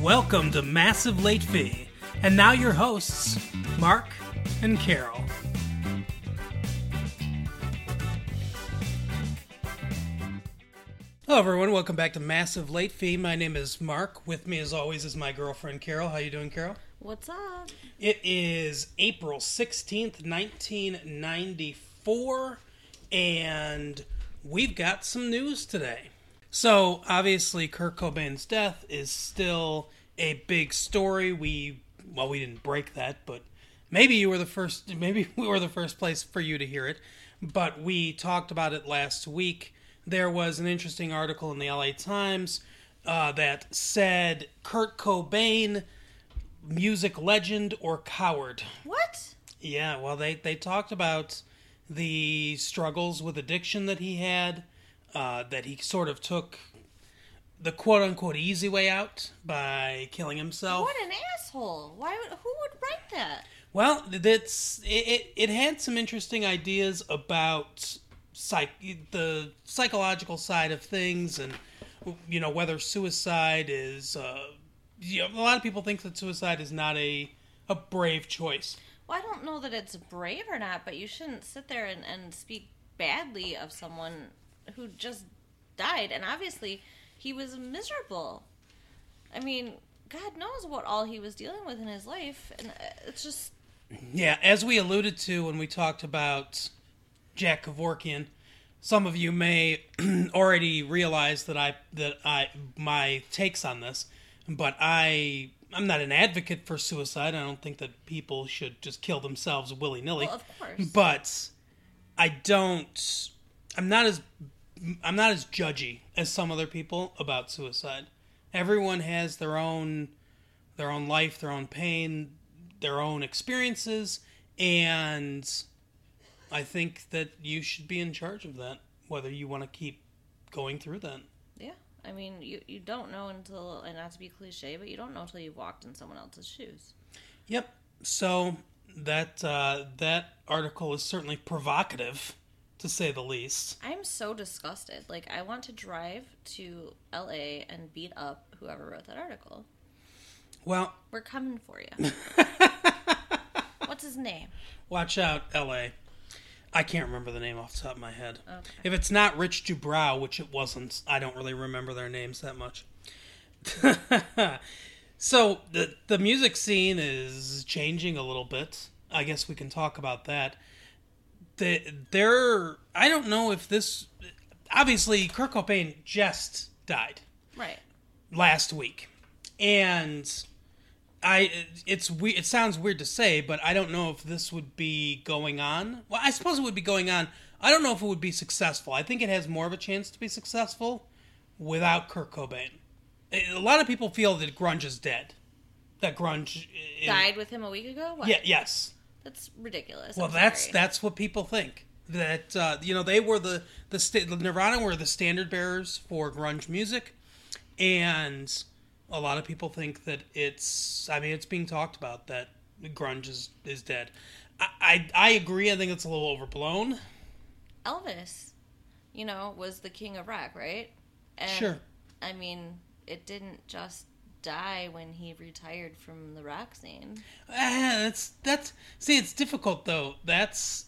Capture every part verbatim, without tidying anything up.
Welcome to Massive Late Fee, and now your hosts, Mark and Carol. Hello everyone, welcome back to Massive Late Fee. My name is Mark. With me as always is my girlfriend Carol. How you doing, Carol? What's up? It is April sixteenth, nineteen ninety-four, and we've got some news today. So, obviously, Kurt Cobain's death is still a big story. We, well, we didn't break that, but maybe you were the first, maybe we were the first place for you to hear it. But we talked about it last week. There was an interesting article in the L A Times uh, that said, Kurt Cobain, music legend or coward? What? Yeah, well, they, they talked about the struggles with addiction that he had. Uh, that he sort of took the quote-unquote easy way out by killing himself. What an asshole! Why would, who would write that? Well, that's it, it. It had some interesting ideas about psych, the psychological side of things, and you know whether suicide is. Uh, you know, a lot of people think that suicide is not a a brave choice. Well, I don't know that it's brave or not, but you shouldn't sit there and, and speak badly of someone who just died, and obviously he was miserable. I mean, God knows what all he was dealing with in his life, and it's just... Yeah, as we alluded to when we talked about Jack Kevorkian, some of you may already realize that I that I my takes on this, but I... I'm not an advocate for suicide. I don't think that people should just kill themselves willy-nilly. Well, of course. But I don't... I'm not as I'm not as judgy as some other people about suicide. Everyone has their own their own life, their own pain, their own experiences, and I think that you should be in charge of that, whether you want to keep going through that. Yeah. I mean, you, you don't know until, and not to be cliche, but you don't know until you've walked in someone else's shoes. Yep. So that uh, that article is certainly provocative, to say the least. I'm so disgusted. Like, I want to drive to L A and beat up whoever wrote that article. Well... We're coming for you. What's his name? Watch out, L A I can't remember the name off the top of my head. Okay. If it's not Rich Dubrow, which it wasn't, I don't really remember their names that much. So, the, the music scene is changing a little bit. I guess we can talk about that. There, I don't know if this... Obviously, Kurt Cobain just died. Right. Last week. And I, it's it sounds weird to say, but I don't know if this would be going on. Well, I suppose it would be going on. I don't know if it would be successful. I think it has more of a chance to be successful without Kurt Cobain. A lot of people feel that grunge is dead. That grunge... Died it, with him a week ago? What? Yeah, yes. That's ridiculous. Well, I'm that's sorry. that's what people think. That uh, you know, they were the the st- Nirvana were the standard bearers for grunge music, and a lot of people think that it's. I mean, it's being talked about that grunge is is dead. I I, I agree. I think it's a little overblown. Elvis, you know, was the king of rock, right? And, sure. I mean, it didn't just die when he retired from the rock scene. Ah, that's that's see, it's difficult though. That's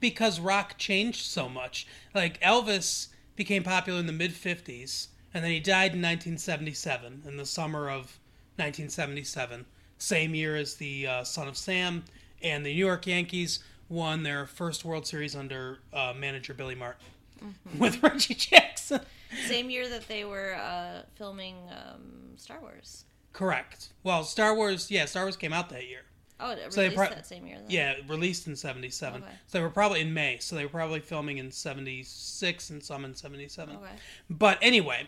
because rock changed so much. Like Elvis became popular in the mid fifties, and then he died in nineteen seventy-seven, in the summer of nineteen seventy-seven, same year as the uh, Son of Sam, and the New York Yankees won their first World Series under uh, manager Billy Martin. Mm-hmm. With Reggie Jackson. Same year that they were uh, filming um, Star Wars. Correct. Well, Star Wars, yeah, Star Wars came out that year. Oh, it so released pro- that same year then? Yeah, it released in seventy-seven. Okay. So they were probably in May, so they were probably filming in seventy-six and some in seventy-seven. Okay. But anyway,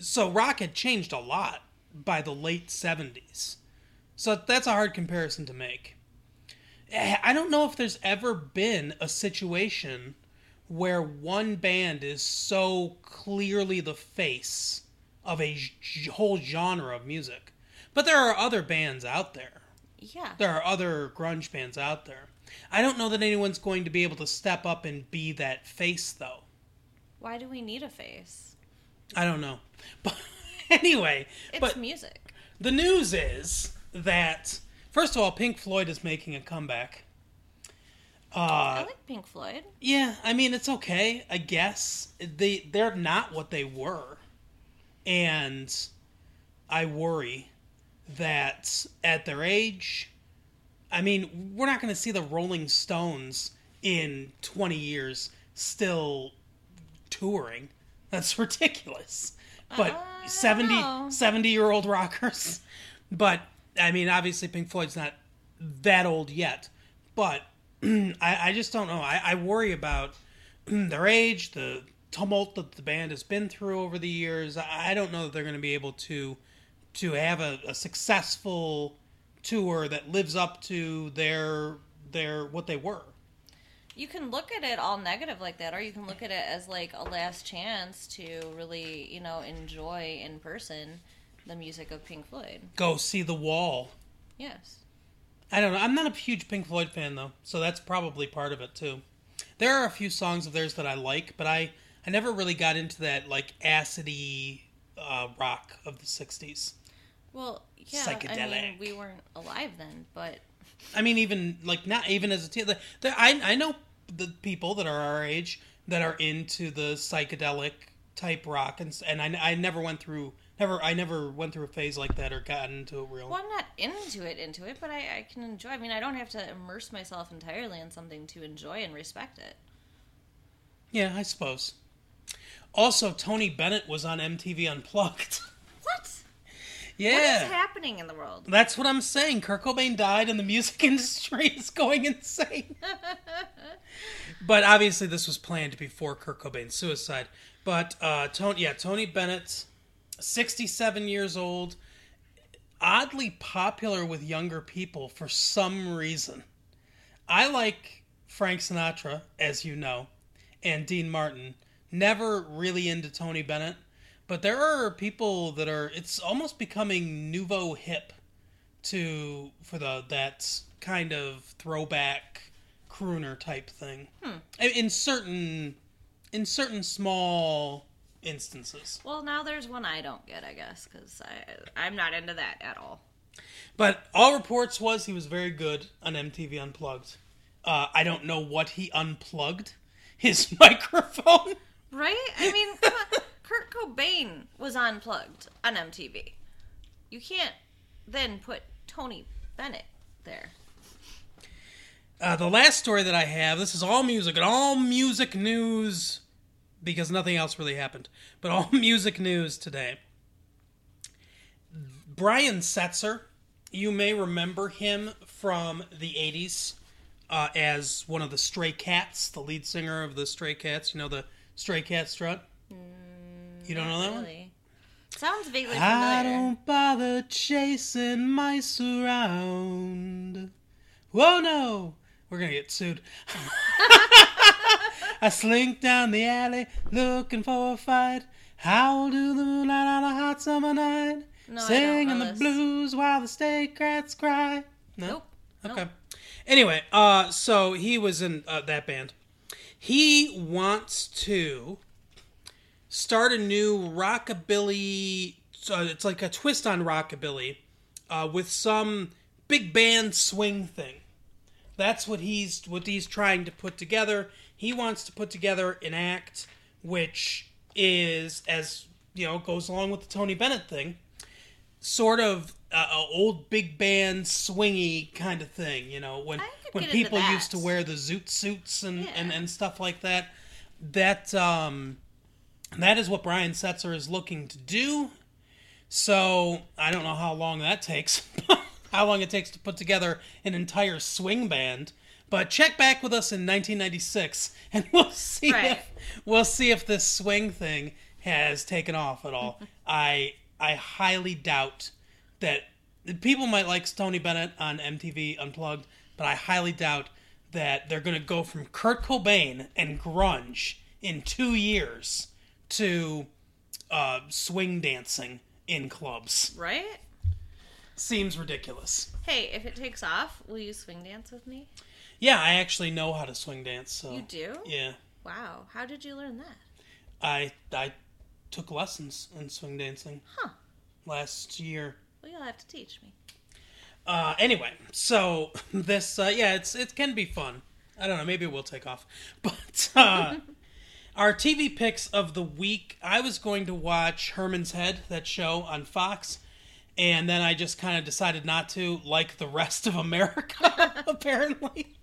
so rock had changed a lot by the late seventies. So that's a hard comparison to make. I don't know if there's ever been a situation where one band is so clearly the face of a g- whole genre of music. But there are other bands out there. Yeah. There are other grunge bands out there. I don't know that anyone's going to be able to step up and be that face, though. Why do we need a face? I don't know. But anyway. It's but, music. The news is that, first of all, Pink Floyd is making a comeback. Uh, I like Pink Floyd. Yeah, I mean, it's okay, I guess. They, they're not what they were. And I worry that at their age, I mean, we're not going to see the Rolling Stones in twenty years still touring. That's ridiculous. But uh, seventy, seventy-year-old rockers. But, I mean, obviously Pink Floyd's not that old yet. But I, I just don't know. I, I worry about their age, the tumult that the band has been through over the years. I don't know that they're going to be able to to have a, a successful tour that lives up to their their what they were. You can look at it all negative like that, or you can look at it as like a last chance to really, you know, enjoy in person the music of Pink Floyd. Go see The Wall. Yes. I don't know. I'm not a huge Pink Floyd fan, though, so that's probably part of it, too. There are a few songs of theirs that I like, but I, I never really got into that, like, acid-y uh, rock of the sixties. Well, yeah, I mean, we weren't alive then, but... I mean, even, like, not even as a teen. The, the, I, I know the people that are our age that are into the psychedelic type rock, and and I, I never went through, never I never went through a phase like that or got into it real. Well, I'm not into it, into it, but I, I can enjoy. I mean, I don't have to immerse myself entirely in something to enjoy and respect it. Yeah, I suppose. Also, Tony Bennett was on M T V Unplugged. What? Yeah. What is happening in the world? That's what I'm saying. Kurt Cobain died and the music industry is going insane. But obviously this was planned before Kurt Cobain's suicide. But uh, Tony, yeah, Tony Bennett, sixty-seven years old, oddly popular with younger people for some reason. I like Frank Sinatra, as you know, and Dean Martin. Never really into Tony Bennett. But there are people that are, it's almost becoming nouveau hip to, for the, that kind of throwback crooner type thing. Hmm. In certain, in certain small instances. Well, now there's one I don't get, I guess, because I'm not into that at all. But all reports was he was very good on M T V Unplugged. Uh, I don't know what he unplugged. His microphone. Right? I mean, come on. Kurt Cobain was unplugged on M T V. You can't then put Tony Bennett there. Uh, the last story that I have, this is all music and all music news, because nothing else really happened, but all music news today. Brian Setzer, you may remember him from the eighties uh, as one of the Stray Cats, the lead singer of the Stray Cats. You know the Stray Cat strut? Mm. You don't Not know that really. One? Sounds vaguely familiar. I don't bother chasing mice around. Whoa, no. We're going to get sued. I slink down the alley looking for a fight. Howl to the moonlight on a hot summer night. No, singing the this. Blues while the stray cats cry. No? Nope. Okay. Nope. Anyway, uh, so he was in uh, that band. He wants to... start a new rockabilly, uh, it's like a twist on rockabilly, uh, with some big band swing thing. That's what he's what he's trying to put together. He wants to put together an act which is, as you know, goes along with the Tony Bennett thing, sort of uh, an old big band swingy kind of thing. You know, when when people used to wear the zoot suits and, yeah. and, and stuff like that. That um. And that is what Brian Setzer is looking to do. So, I don't know how long that takes. How long it takes to put together an entire swing band. But check back with us in nineteen ninety-six. And we'll see, right. if, we'll see if this swing thing has taken off at all. I I highly doubt that... People might like Tony Bennett on M T V Unplugged. But I highly doubt that they're going to go from Kurt Cobain and grunge in two years... to uh, swing dancing in clubs. Right? Seems ridiculous. Hey, if it takes off, will you swing dance with me? Yeah, I actually know how to swing dance. So. You do? Yeah. Wow. How did you learn that? I I took lessons in swing dancing. Huh. Last year. Well, you'll have to teach me. Uh, anyway, so this, uh, yeah, it's it can be fun. I don't know, maybe it will take off. But uh, our T V picks of the week, I was going to watch Herman's Head, that show on Fox, and then I just kind of decided not to, like the rest of America, apparently.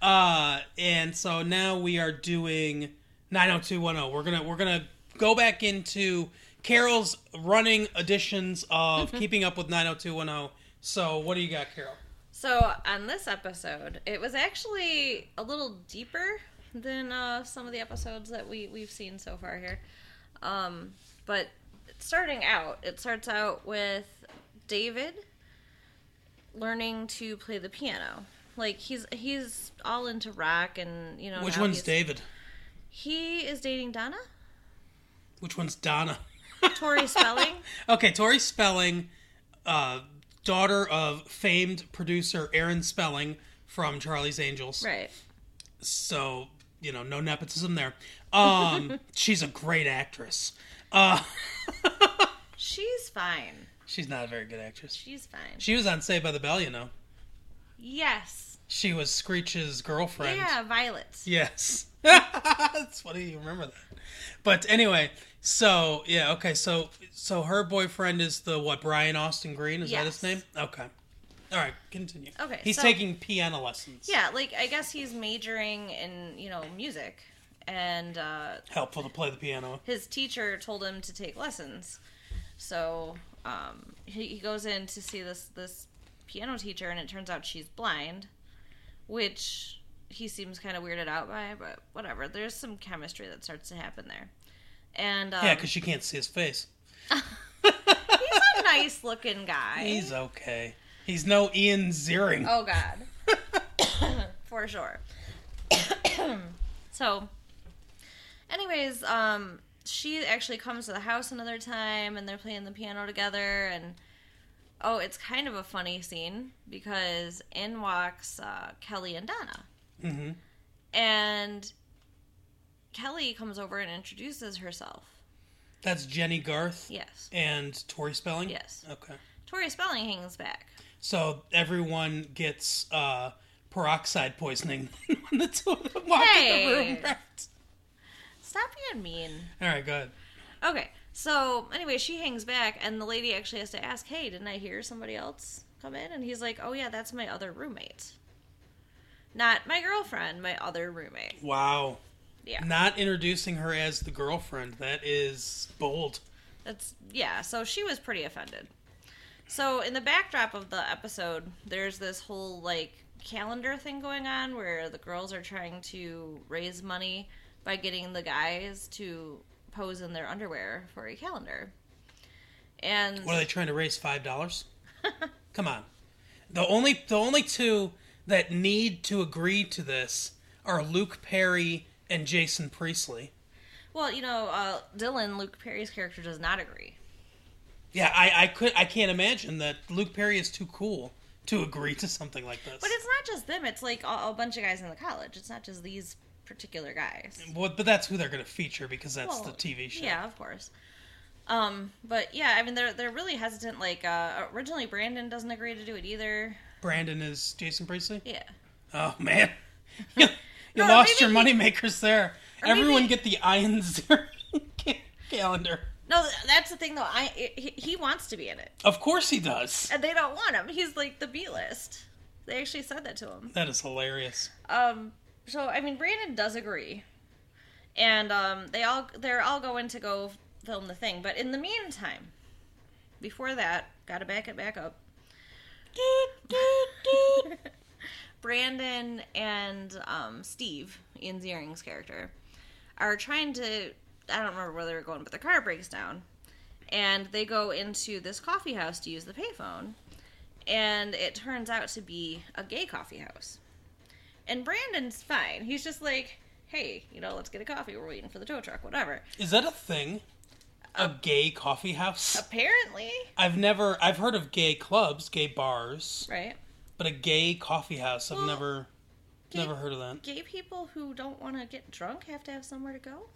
Uh, and so now we are doing nine oh two one oh. We're gonna we're gonna go back into Carol's running editions of Keeping Up with nine oh two one oh. So what do you got, Carol? So on this episode, it was actually a little deeper than uh, some of the episodes that we we've seen so far here. Um, but starting out, it starts out with David learning to play the piano. Like, he's he's all into rock and, you know... Which one's David? He is dating Donna? Which one's Donna? Tori Spelling. Okay, Tori Spelling, uh, daughter of famed producer Aaron Spelling from Charlie's Angels. Right. So, you know, no nepotism there. Um, she's a great actress. Uh, she's fine. She's not a very good actress. She's fine. She was on Saved by the Bell, you know. Yes. She was Screech's girlfriend. Yeah, Violet. Yes. That's funny you remember that. But anyway, so, yeah, okay, so so her boyfriend is the, what, Brian Austin Green? Is yes. that his name? Okay. All right, continue. Okay. He's so, taking piano lessons. Yeah, like, I guess he's majoring in, you know, music. And, uh... helpful to play the piano. His teacher told him to take lessons. So, um, he, he goes in to see this this... piano teacher, and it turns out she's blind, which he seems kind of weirded out by, but whatever. There's some chemistry that starts to happen there. And um, yeah, because she can't see his face. He's a nice looking guy. He's okay. He's no Ian Ziering. Oh, God. For sure. So, anyways, um, she actually comes to the house another time, and they're playing the piano together, and oh, it's kind of a funny scene because in walks uh, Kelly and Donna. Mm-hmm. And Kelly comes over and introduces herself. That's Jenny Garth? Yes. And Tori Spelling? Yes. Okay. Tori Spelling hangs back. So everyone gets uh, peroxide poisoning when the two of them walk hey. in the room. Right? Stop being mean. All right, go ahead. Okay. So, anyway, she hangs back, and the lady actually has to ask, hey, didn't I hear somebody else come in? And he's like, oh, yeah, that's my other roommate. Not my girlfriend, my other roommate. Wow. Yeah. Not introducing her as the girlfriend. That is bold. That's, yeah, so she was pretty offended. So, in the backdrop of the episode, there's this whole, like, calendar thing going on where the girls are trying to raise money by getting the guys to pose in their underwear for a calendar. And what are they trying to raise? Five dollars? Come on. The only the only two that need to agree to this are Luke Perry and Jason Priestley. Well, you know, uh, Dylan, Luke Perry's character, does not agree. Yeah, I, I could I can't imagine that. Luke Perry is too cool to agree to something like this. But it's not just them, it's like a, a bunch of guys in the college. It's not just these particular guys. Well, but that's who they're going to feature because that's well, the T V show. Yeah, of course. Um, but yeah, I mean, they're they're really hesitant. Like, uh, originally Brandon doesn't agree to do it either. Brandon is Jason Priestley? Yeah. Oh, man. You, you no, lost your moneymakers there. Everyone maybe, get the Ian Ziering calendar. No, that's the thing, though. I he, he wants to be in it. Of course he does. And they don't want him. He's like the B-list. They actually said that to him. That is hilarious. Um... So, I mean, Brandon does agree, and um, they all, they're all going to go film the thing, but in the meantime, before that, gotta back it back up, Brandon and um, Steve, Ian Ziering's character, are trying to, I don't remember where they were going, but their car breaks down, and they go into this coffee house to use the payphone, and it turns out to be a gay coffee house. And Brandon's fine. He's just like, hey, you know, let's get a coffee. We're waiting for the tow truck, whatever. Is that a thing? A uh, gay coffee house? Apparently. I've never, I've heard of gay clubs, gay bars. Right. But a gay coffee house, well, I've never, gay, never heard of that. Gay people who don't want to get drunk have to have somewhere to go?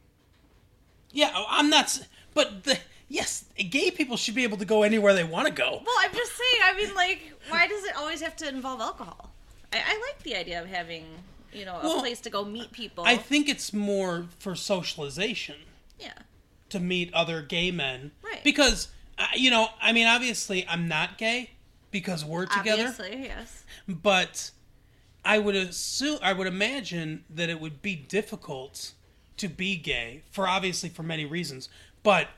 Yeah, I'm not... But, the, yes, gay people should be able to go anywhere they want to go. Well, I'm just saying, I mean, like, why does it always have to involve alcohol? I, I like the idea of having, you know, a well, place to go meet people. I think it's more for socialization. Yeah. To meet other gay men. Right. Because, you know, I mean, obviously, I'm not gay because we're together. Obviously, yes. But I would assume, I would imagine that it would be difficult to be gay, for obviously for many reasons, but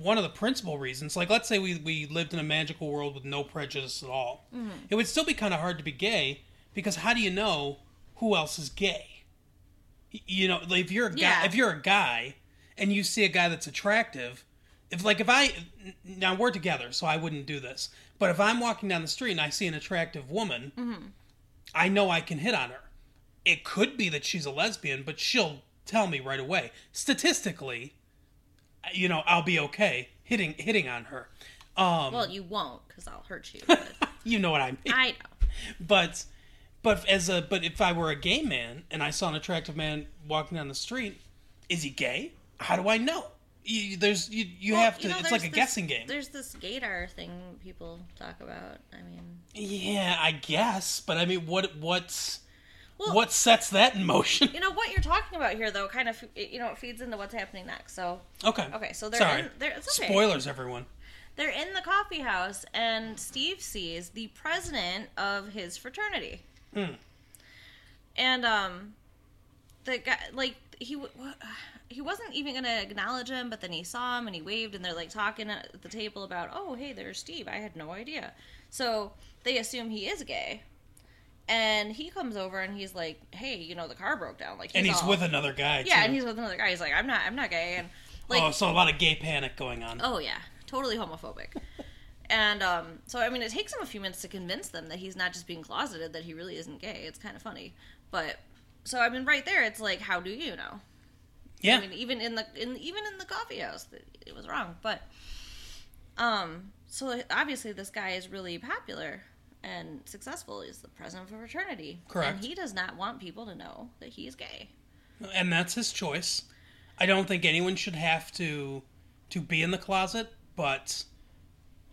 one of the principal reasons, like let's say we, we lived in a magical world with no prejudice at all. Mm-hmm. It would still be kind of hard to be gay, because how do you know who else is gay? You know, like if you're a yeah. guy, if you're a guy and you see a guy that's attractive, if like if I, now we're together, so I wouldn't do this, but if I'm walking down the street and I see an attractive woman, mm-hmm. I know I can hit on her. It could be that she's a lesbian, but she'll tell me right away. Statistically, you know, I'll be okay hitting hitting on her. Um, well, you won't, because I'll hurt you. But... you know what I mean. I know. But but as a but if I were a gay man and I saw an attractive man walking down the street, is he gay? How do I know? You, there's you you well, have to. You know, it's like a this, guessing game. There's this gaydar thing people talk about. I mean. Yeah, I guess, but I mean, what what's Well, what sets that in motion? You know, what you're talking about here, though, kind of, you know, it feeds into what's happening next, so... Okay. Okay, so they're Sorry. in... They're, it's okay. Spoilers, everyone. They're in the coffee house, and Steve sees the president of his fraternity. Hmm. And, um, the guy, like, he he wasn't even going to acknowledge him, but then he saw him, and he waved, and they're, like, talking at the table about, oh, hey, there's Steve. I had no idea. So they assume he is gay. And he comes over and he's like, "Hey, you know the car broke down." Like, he's and he's all, with another guy. Yeah, too. and he's with another guy. He's like, "I'm not, I'm not gay." And like, oh, so a lot of gay panic going on. Oh yeah, totally homophobic. and um, so I mean, it takes him a few minutes to convince them that he's not just being closeted, that he really isn't gay. It's kind of funny, but so I mean, right there, it's like, how do you know? Yeah. I mean, even in the in, even in the coffee house, it was wrong. But um, so obviously, this guy is really popular and successful. Is the president of a fraternity. Correct. And he does not want people to know that he's gay. And that's his choice. I don't think anyone should have to to be in the closet, but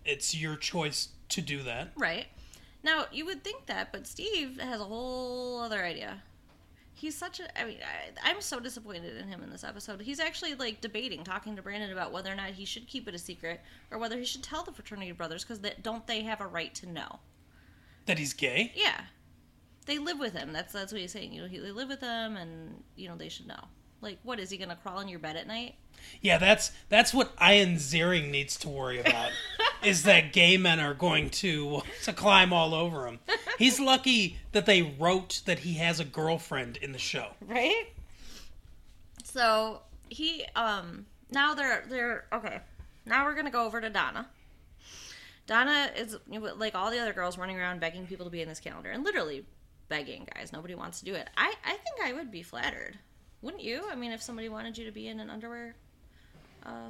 it's your choice to do that. Right. Now, you would think that, but Steve has a whole other idea. He's such a... I mean, I, I'm so disappointed in him in this episode. He's actually, like, debating, talking to Brandon about whether or not he should keep it a secret or whether he should tell the fraternity brothers, because don't they have a right to know? That he's gay? Yeah. They live with him. That's that's what he's saying. You know, he, they live with him, and, you know, they should know. Like, what, is he going to crawl in your bed at night? Yeah, that's that's what Ian Ziering needs to worry about, is that gay men are going to to climb all over him. He's lucky that they wrote that he has a girlfriend in the show. Right? So, he, um, now they're, they're, okay, now we're going to go over to Donna. Donna is, like all the other girls, running around begging people to be in this calendar. And literally begging, guys. Nobody wants to do it. I, I think I would be flattered. Wouldn't you? I mean, if somebody wanted you to be in an underwear uh,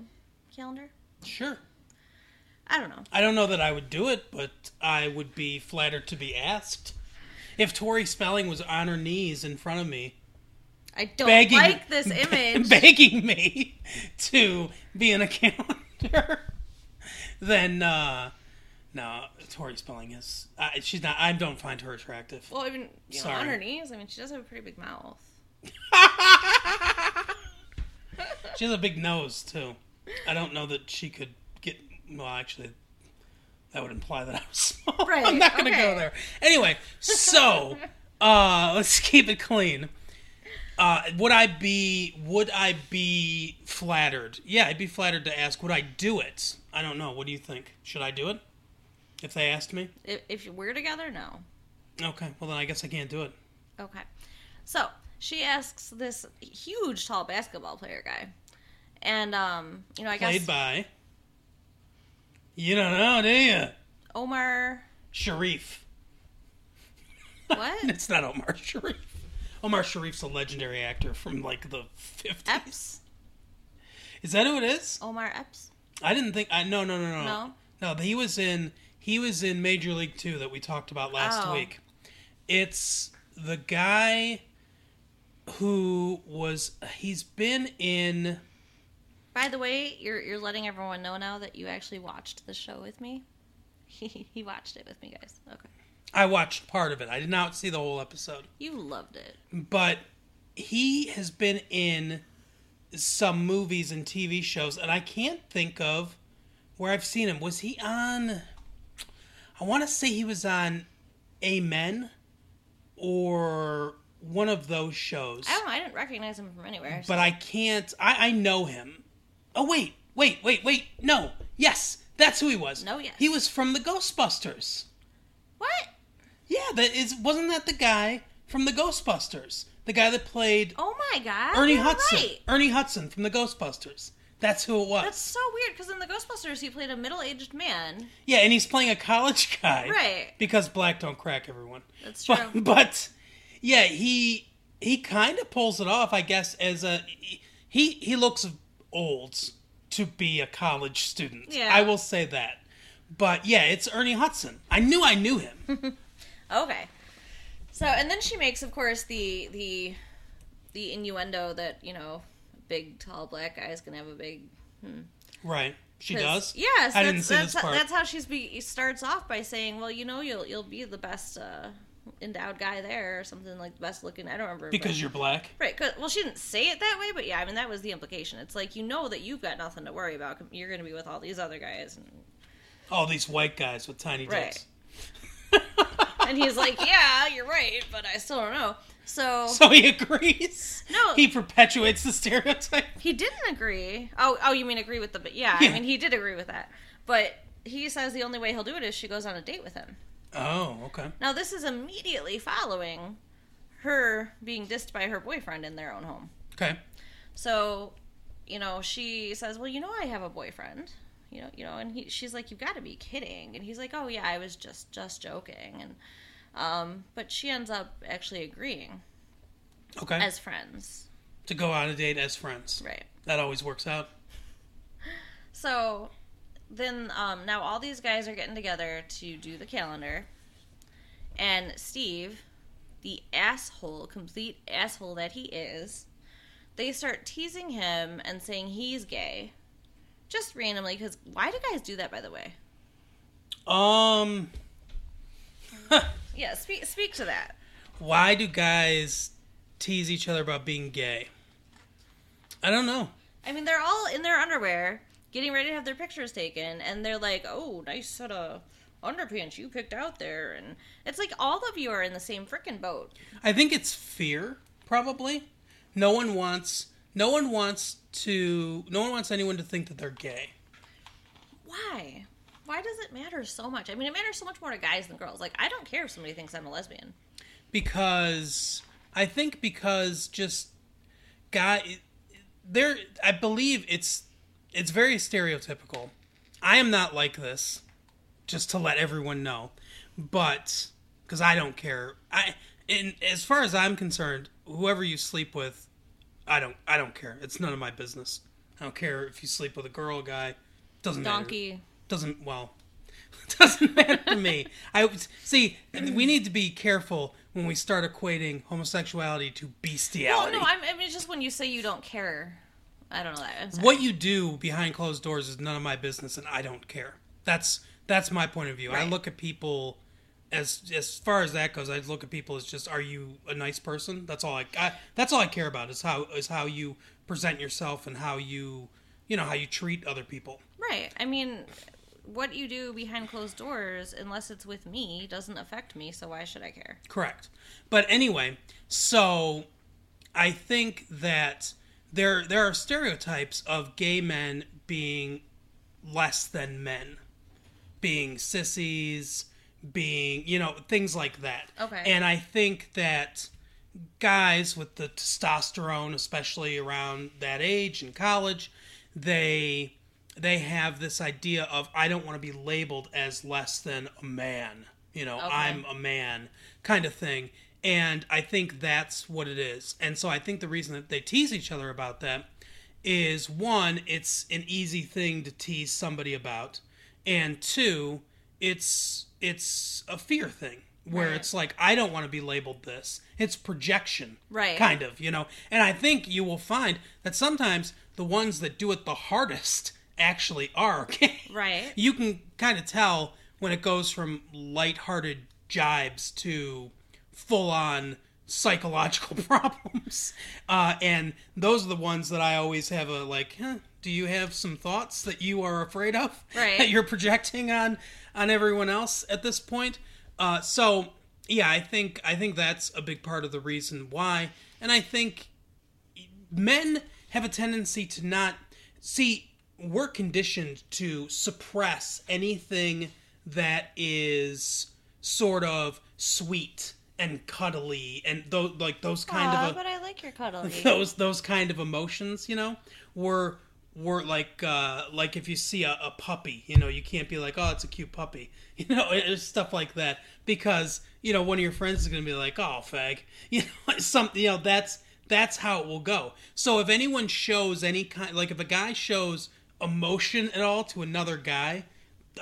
calendar? Sure. I don't know. I don't know that I would do it, but I would be flattered to be asked. If Tori Spelling was on her knees in front of me... I don't begging, like this image. Begging me to be in a calendar, then... Uh, No, Tori Spelling is... Uh, she's not... I don't find her attractive. Well, I mean, you know, on her knees, I mean, she does have a pretty big mouth. She has a big nose, too. I don't know that she could get... Well, actually, that would imply that I was small. Right, I'm not going to okay. go there. Anyway, so, uh, let's keep it clean. Uh, would I be... Would I be flattered? Yeah, I'd be flattered to ask, would I do it? I don't know. What do you think? Should I do it? If they asked me? If, if we're together, no. Okay. Well, then I guess I can't do it. Okay. So, she asks this huge, tall basketball player guy. And, um, you know, I Played guess... Played by... You don't know, do you? Omar... Sharif. What? It's not Omar Sharif. Omar Sharif's a legendary actor from, like, the fifties. Epps? Is that who it is? Omar Epps? I didn't think... I No, no, no, no. No? No, he was in... He was in Major League Two that we talked about last oh. week. It's the guy who was... He's been in... By the way, you're you're letting everyone know now that you actually watched the show with me. He he watched it with me, guys. Okay. I watched part of it. I did not see the whole episode. You loved it. But he has been in some movies and T V shows, and I can't think of where I've seen him. Was he on... I want to say he was on Amen or one of those shows. I don't know. I didn't recognize him from anywhere. So. But I can't... I, I know him. Oh, wait. Wait, wait, wait. No. Yes. That's who he was. No, yes. He was from the Ghostbusters. What? Yeah, that is, wasn't that the guy from the Ghostbusters? The guy that played... Oh my God. Ernie Hudson. Right. Ernie Hudson from the Ghostbusters. That's who it was. That's so weird, because in the Ghostbusters, he played a middle-aged man. Yeah, and he's playing a college guy. Right. Because black don't crack, everyone. That's true. But, but yeah, he he kind of pulls it off, I guess, as a... He, he looks old to be a college student. Yeah. I will say that. But yeah, it's Ernie Hudson. I knew I knew him. Okay. So, and then she makes, of course, the the the innuendo that, you know, a big, tall, black guy is going to have a big... Hmm. Right. She does? Yes. I didn't see this part. That's how she be, starts off by saying, well, you know, you'll you'll be the best uh, endowed guy there or something, like the best looking. I don't remember. Because but, you're black? Right. Cause, well, she didn't say it that way, but yeah, I mean, that was the implication. It's like, you know that you've got nothing to worry about. You're going to be with all these other guys and... All these white guys with tiny dicks. Right. And he's like, yeah, you're right, but I still don't know. So So he agrees? No. He perpetuates the stereotype. He didn't agree. Oh, oh, you mean agree with the... Yeah, yeah, I mean, he did agree with that. But he says the only way he'll do it is she goes on a date with him. Oh, okay. Now, this is immediately following her being dissed by her boyfriend in their own home. Okay. So, you know, she says, well, you know I have a boyfriend. You know, you know, and he, she's like, you've got to be kidding. And he's like, oh, yeah, I was just, just joking. And, um, but she ends up actually agreeing. Okay. As friends. To go on a date as friends. Right. That always works out. So then, um, now all these guys are getting together to do the calendar. And Steve, the asshole, complete asshole that he is, they start teasing him and saying he's gay. Just randomly, because why do guys do that, by the way? Um. Yeah, speak speak to that. Why do guys tease each other about being gay? I don't know. I mean, they're all in their underwear, getting ready to have their pictures taken, and they're like, oh, nice set of underpants you picked out there. And it's like all of you are in the same frickin' boat. I think it's fear, probably. No one wants... No one wants to. No one wants anyone to think that they're gay. Why? Why does it matter so much? I mean, it matters so much more to guys than girls. Like, I don't care if somebody thinks I'm a lesbian. Because I think because just guy, there. I believe it's it's very stereotypical. I am not like this. Just to let everyone know, but because I don't care. I and as far as I'm concerned, whoever you sleep with. I don't I don't care. It's none of my business. I don't care if you sleep with a girl, a guy. Doesn't matter. Donkey. Doesn't, well, doesn't matter to me. I see, we need to be careful when we start equating homosexuality to bestiality. Well, no, I'm, I mean, it's just when you say you don't care. I don't know that. What you do behind closed doors is none of my business, and I don't care. That's that's my point of view. Right. I look at people... As as far as that goes, I look at people as just, are you a nice person? That's all I, I that's all I care about is how is how you present yourself and how you you know how you treat other people. Right. I mean, what you do behind closed doors, unless it's with me, doesn't affect me. So why should I care? Correct. But anyway, so I think that there there are stereotypes of gay men being less than men, being sissies. Being, you know, things like that. Okay. And I think that guys with the testosterone, especially around that age in college, they they have this idea of, I don't want to be labeled as less than a man. You know, okay. I'm a man kind of thing. And I think that's what it is. And so I think the reason that they tease each other about that is, one, it's an easy thing to tease somebody about. And two, it's... It's a fear thing. where right. it's like, I don't want to be labeled this. It's projection. Right. Kind of, you know. And I think you will find that sometimes the ones that do it the hardest actually are okay. Right. You can kind of tell when it goes from lighthearted jibes to full-on psychological problems. Uh, and those are the ones that I always have a, like, huh, do you have some thoughts that you are afraid of? Right. That you're projecting on, on everyone else at this point? Uh, so, yeah, I think I think that's a big part of the reason why. And I think men have a tendency to not... See, we're conditioned to suppress anything that is sort of sweet and cuddly and those like those kind Aww, of a, but I like your cuddly. Those those kind of emotions, you know, were were like uh, like if you see a, a puppy, you know, you can't be like, oh, it's a cute puppy, you know, it's stuff like that, because you know one of your friends is gonna be like, oh, fag, you know, something, you know, that's that's how it will go. So if anyone shows any kind, like if a guy shows emotion at all to another guy,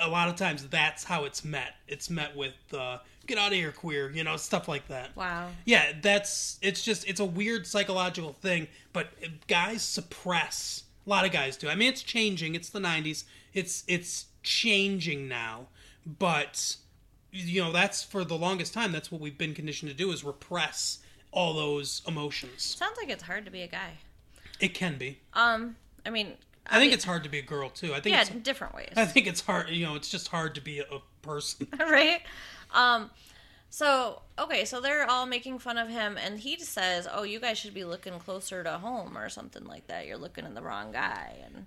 a lot of times that's how it's met. It's met with uh, get out of here, queer, you know, stuff like that. Wow. Yeah, that's, it's just, it's a weird psychological thing, but guys suppress. A lot of guys do. I mean, it's changing. It's the nineties. It's, it's changing now, but, you know, that's for the longest time. That's what we've been conditioned to do, is repress all those emotions. Sounds like it's hard to be a guy. It can be. Um, I mean... I, I think mean, it's hard to be a girl, too. I think yeah, it's, in different ways. I think it's hard, you know, it's just hard to be a, a person. Right? Um, so, okay, so they're all making fun of him, and he just says, oh, you guys should be looking closer to home or something like that. You're looking at the wrong guy, and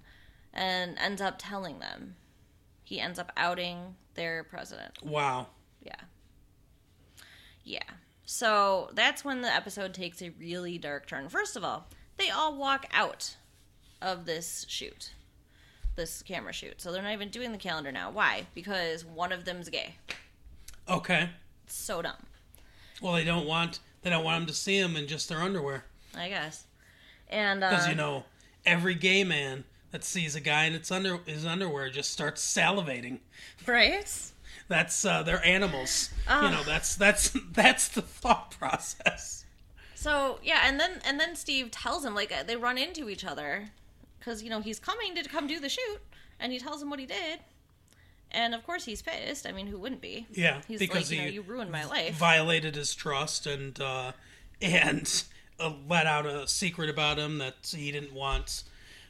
and ends up telling them. He ends up outing their president. Wow. Yeah. Yeah. So that's when the episode takes a really dark turn. First of all, they all walk out of this shoot, this camera shoot. So they're not even doing the calendar now. Why? Because one of them's gay. Okay. It's so dumb. Well, they don't want they don't want them to see him in just their underwear, I guess. And because uh, you know, every gay man that sees a guy in its under his underwear just starts salivating. Right. That's uh, they're animals. Uh, you know. That's that's that's the thought process. So yeah, and then and then Steve tells him, like, they run into each other. Because, you know, he's coming to come do the shoot, and he tells him what he did. And, of course, he's pissed. I mean, who wouldn't be? Yeah, he's because like, you he know, you ruined my life. Violated his trust and, uh, and uh, let out a secret about him that he didn't want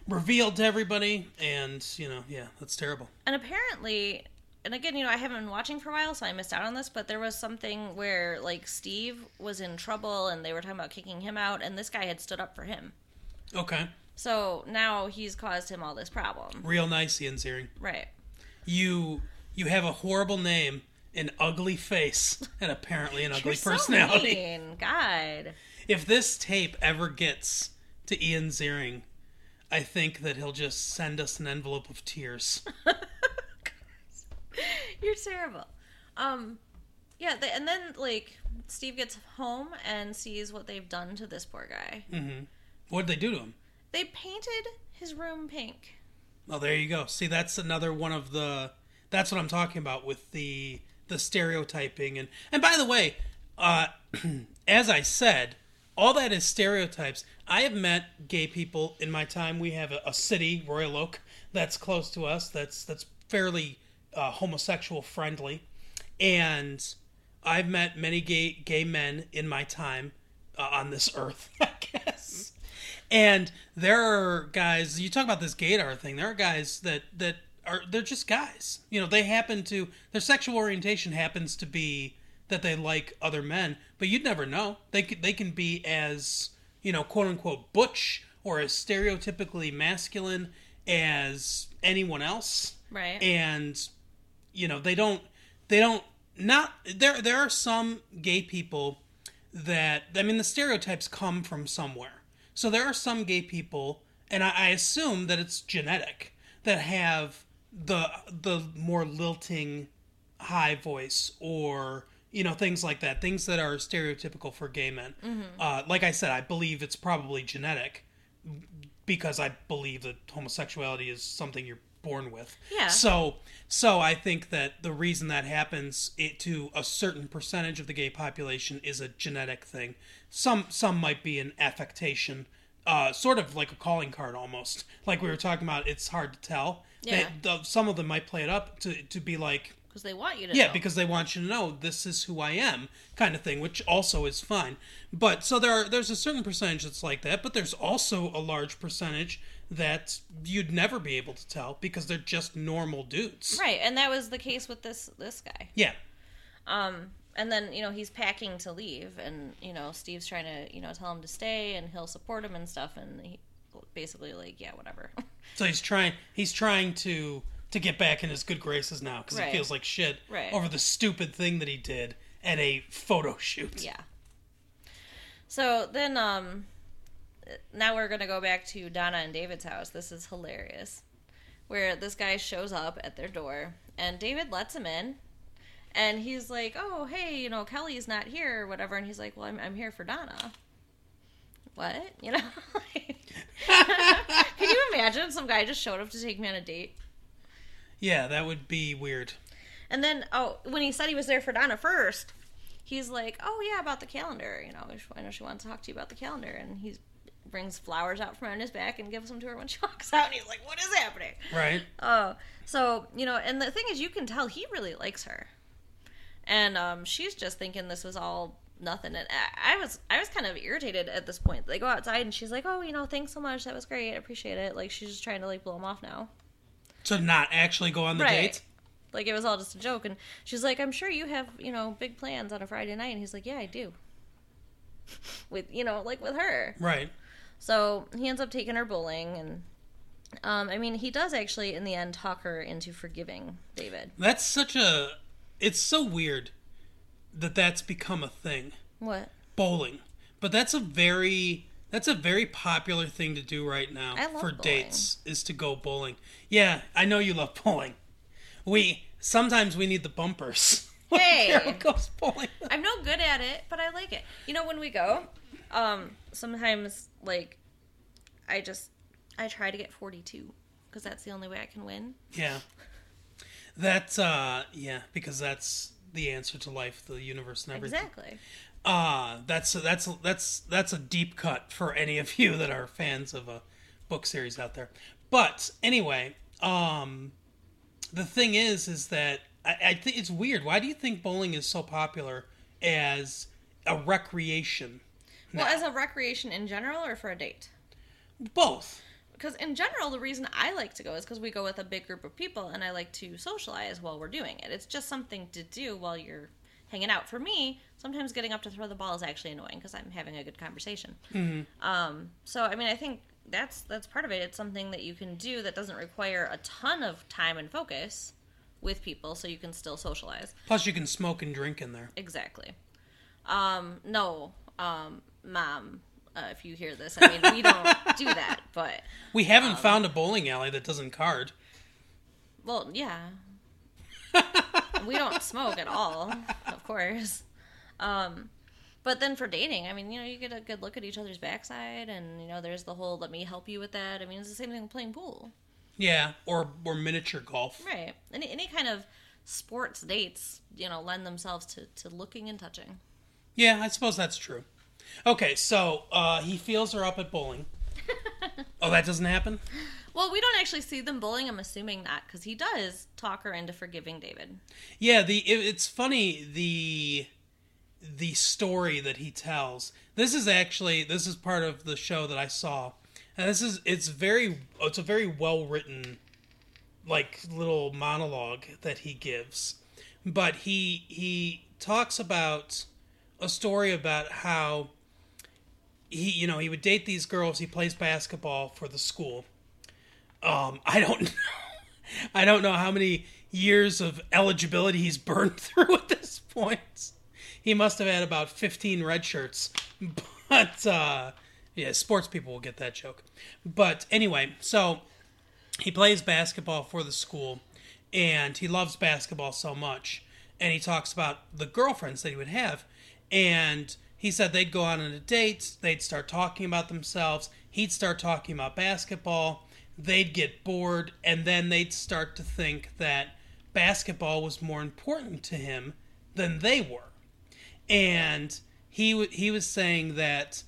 revealed to everybody. And, you know, yeah, that's terrible. And apparently... And again, you know, I haven't been watching for a while, so I missed out on this, but there was something where, like, Steve was in trouble, and they were talking about kicking him out, and this guy had stood up for him. Okay. So now he's caused him all this problem. Real nice, Ian Ziering. Right. You you have a horrible name, an ugly face, and apparently an ugly personality. You're so mean. God. If this tape ever gets to Ian Ziering, I think that he'll just send us an envelope of tears. You're terrible. Um, yeah, they, and then, like, Steve gets home and sees what they've done to this poor guy. Mm-hmm. What did they do to him? They painted his room pink. Oh, there you go. See, that's another one of the... That's what I'm talking about with the the stereotyping. And, and by the way, uh, as I said, all that is stereotypes. I have met gay people in my time. We have a, a city, Royal Oak, that's close to us. That's that's fairly... Uh, homosexual friendly, and I've met many gay gay men in my time uh, on this earth, I guess. And there are guys. You talk about this gaydar thing. There are guys that that are they're just guys. You know, they happen to their sexual orientation happens to be that they like other men, but you'd never know. They they can be as, you know, quote unquote butch or as stereotypically masculine as anyone else. Right. And you know, they don't, they don't, not, there, there are some gay people that, I mean, the stereotypes come from somewhere. So there are some gay people, and I, I assume that it's genetic, that have the, the more lilting high voice or, you know, things like that. Things that are stereotypical for gay men. Mm-hmm. Uh, like I said, I believe it's probably genetic because I believe that homosexuality is something you're born with. Yeah. So, so I think that the reason that happens it, to a certain percentage of the gay population is a genetic thing. Some, some might be an affectation, uh, sort of like a calling card almost. Like we were talking about, it's hard to tell. Yeah. They, the, some of them might play it up to to be like... Because they want you to yeah, know. Yeah, because they want you to know this is who I am kind of thing, which also is fine. But so there are there's a certain percentage that's like that, but there's also a large percentage that you'd never be able to tell because they're just normal dudes. Right, and that was the case with this this guy. Yeah. Um, and then, you know, he's packing to leave, and, you know, Steve's trying to, you know, tell him to stay, and he'll support him and stuff, and he... basically like yeah whatever so he's trying he's trying to to get back in his good graces now because right. he feels like shit right. over the stupid thing that he did at a photo shoot. Yeah so then um now we're gonna go back to Donna and David's house. This is hilarious, where this guy shows up at their door and David lets him in, and he's like, oh hey, you know, Kelly's not here or whatever, and he's like, well, I'm, I'm here for Donna. What? You know? Can you imagine some guy just showed up to take me on a date? Yeah, that would be weird. And then, oh, when he said he was there for Donna first, he's like, oh, yeah, about the calendar. You know, I know she wants to talk to you about the calendar. And he brings flowers out from around his back and gives them to her when she walks out. And he's like, what is happening? Right. Oh, so, you know, and the thing is, you can tell he really likes her. And um, she's just thinking this was all... nothing. And I was I was kind of irritated at this point. They go outside and she's like, oh, you know, thanks so much, that was great, I appreciate it. Like, she's just trying to like blow him off now to not actually go on the right. date. Like, it was all just a joke. And she's like, I'm sure you have, you know, big plans on a Friday night. And he's like, yeah, I do. With, you know, like with her. Right. So he ends up taking her bowling. And um I mean, he does actually in the end talk her into forgiving David. That's such a it's so weird that that's become a thing. What? Bowling. But that's a very that's a very popular thing to do right now for bowling. Dates is to go bowling. Yeah, I know you love bowling. We sometimes we need the bumpers. Hey, Carol goes bowling. I'm no good at it, but I like it. You know, when we go, um, sometimes like I just I try to get forty-two because that's the only way I can win. Yeah. That's uh yeah, because that's the answer to life, the universe, and everything. Exactly. Uh, that's a, that's a, that's that's a deep cut for any of you that are fans of a book series out there. But anyway, um, the thing is, is that I, I think it's weird. Why do you think bowling is so popular as a recreation? Well, now? As a recreation in general, or for a date? Both. Because in general, the reason I like to go is because we go with a big group of people, and I like to socialize while we're doing it. It's just something to do while you're hanging out. For me, sometimes getting up to throw the ball is actually annoying because I'm having a good conversation. Mm-hmm. Um, so, I mean, I think that's that's part of it. It's something that you can do that doesn't require a ton of time and focus with people, so you can still socialize. Plus, you can smoke and drink in there. Exactly. Um, no, um, Mom... Uh, if you hear this, I mean, we don't do that, but... We haven't um, found a bowling alley that doesn't card. Well, yeah. We don't smoke at all, of course. Um, but then for dating, I mean, you know, you get a good look at each other's backside, and, you know, there's the whole, let me help you with that. I mean, it's the same thing with playing pool. Yeah, or, or miniature golf. Right. Any, any kind of sports dates, you know, lend themselves to, to looking and touching. Yeah, I suppose that's true. Okay, so uh, he feels her up at bowling. Oh, that doesn't happen? Well, we don't actually see them bowling. I'm assuming not, because he does talk her into forgiving David. Yeah, the it, it's funny, the the story that he tells. This is actually this is part of the show that I saw, and this is it's very it's a very well written like little monologue that he gives, but he he talks about a story about how he, you know, he would date these girls. He plays basketball for the school. Um, I don't know. I don't know how many years of eligibility he's burned through at this point. He must have had about fifteen red shirts. But, uh, yeah, sports people will get that joke. But anyway, so he plays basketball for the school, and he loves basketball so much. And he talks about the girlfriends that he would have. And he said they'd go out on a date, they'd start talking about themselves, he'd start talking about basketball, they'd get bored, and then they'd start to think that basketball was more important to him than they were. And he w- he was saying that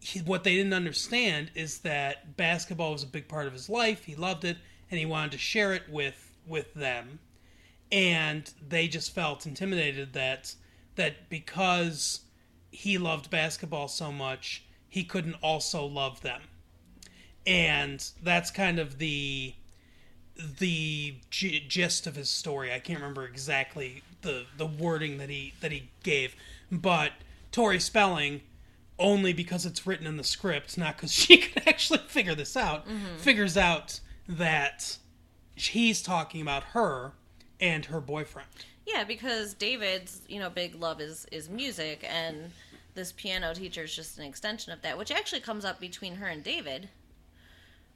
he, what they didn't understand is that basketball was a big part of his life. He loved it, and he wanted to share it with, with them. And they just felt intimidated that that because he loved basketball so much, he couldn't also love them. And that's kind of the the g- gist of his story. I can't remember exactly the, the wording that he that he gave, but Tori Spelling, only because it's written in the script, not because she could actually figure this out, mm-hmm. figures out that he's talking about her and her boyfriend. Yeah, because David's, you know, big love is, is music, and this piano teacher is just an extension of that, which actually comes up between her and David.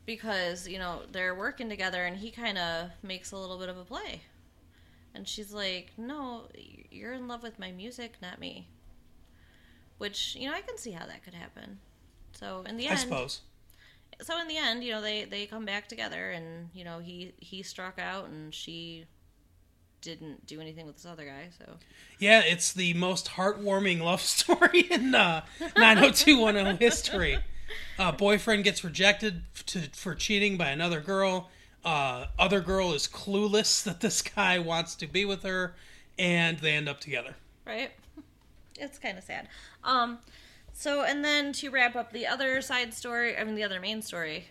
Because, you know, they're working together and he kind of makes a little bit of a play. And she's like, no, you're in love with my music, not me. Which, you know, I can see how that could happen. So, in the end... I suppose. So, in the end, you know, they, they come back together and, you know, he, he struck out and she didn't do anything with this other guy, so... Yeah, it's the most heartwarming love story in uh, nine oh two one oh history. Uh, boyfriend gets rejected to, for cheating by another girl. Uh, other girl is clueless that this guy wants to be with her, and they end up together. Right? It's kind of sad. Um, so, and then to wrap up the other side story, I mean the other main story,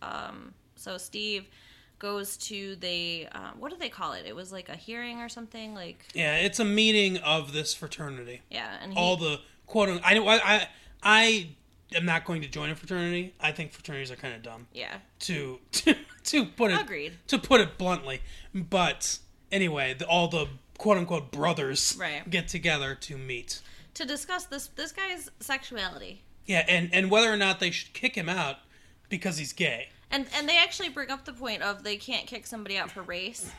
um, so Steve goes to the, um, what do they call it? It was like a hearing or something? Like. Yeah, it's a meeting of this fraternity. Yeah. And he, all the, quote, I, I, I I'm not going to join a fraternity. I think fraternities are kind of dumb. Yeah. To to, to put it Agreed. to put it bluntly, but anyway, the, all the quote unquote brothers right. get together to meet to discuss this this guy's sexuality. Yeah, and, and whether or not they should kick him out because he's gay. And and they actually bring up the point of they can't kick somebody out for race.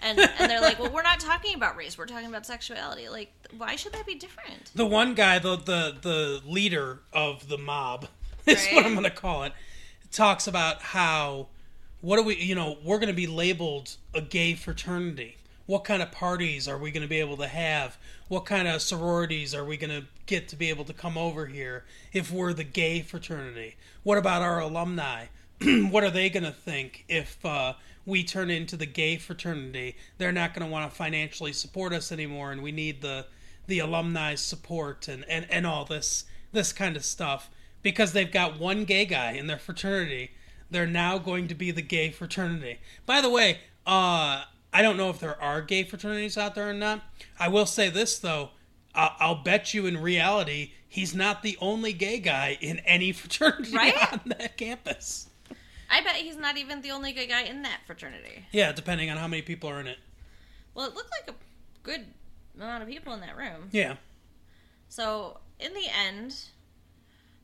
And and they're like, well, we're not talking about race. We're talking about sexuality. Like, why should that be different? The one guy, the the, the leader of the mob, is right? what I'm going to call it, talks about how, what are we, you know, we're going to be labeled a gay fraternity. What kind of parties are we going to be able to have? What kind of sororities are we going to get to be able to come over here if we're the gay fraternity? What about our alumni? What are they going to think if... Uh, we turn into the gay fraternity? They're not going to want to financially support us anymore, and we need the the alumni support and, and, and all this this kind of stuff. Because they've got one gay guy in their fraternity, they're now going to be the gay fraternity. By the way, uh, I don't know if there are gay fraternities out there or not. I will say this, though. I'll, I'll bet you in reality, he's not the only gay guy in any fraternity right? on that campus. I bet he's not even the only gay guy in that fraternity. Yeah, depending on how many people are in it. Well, it looked like a good amount of people in that room. Yeah. So, in the end,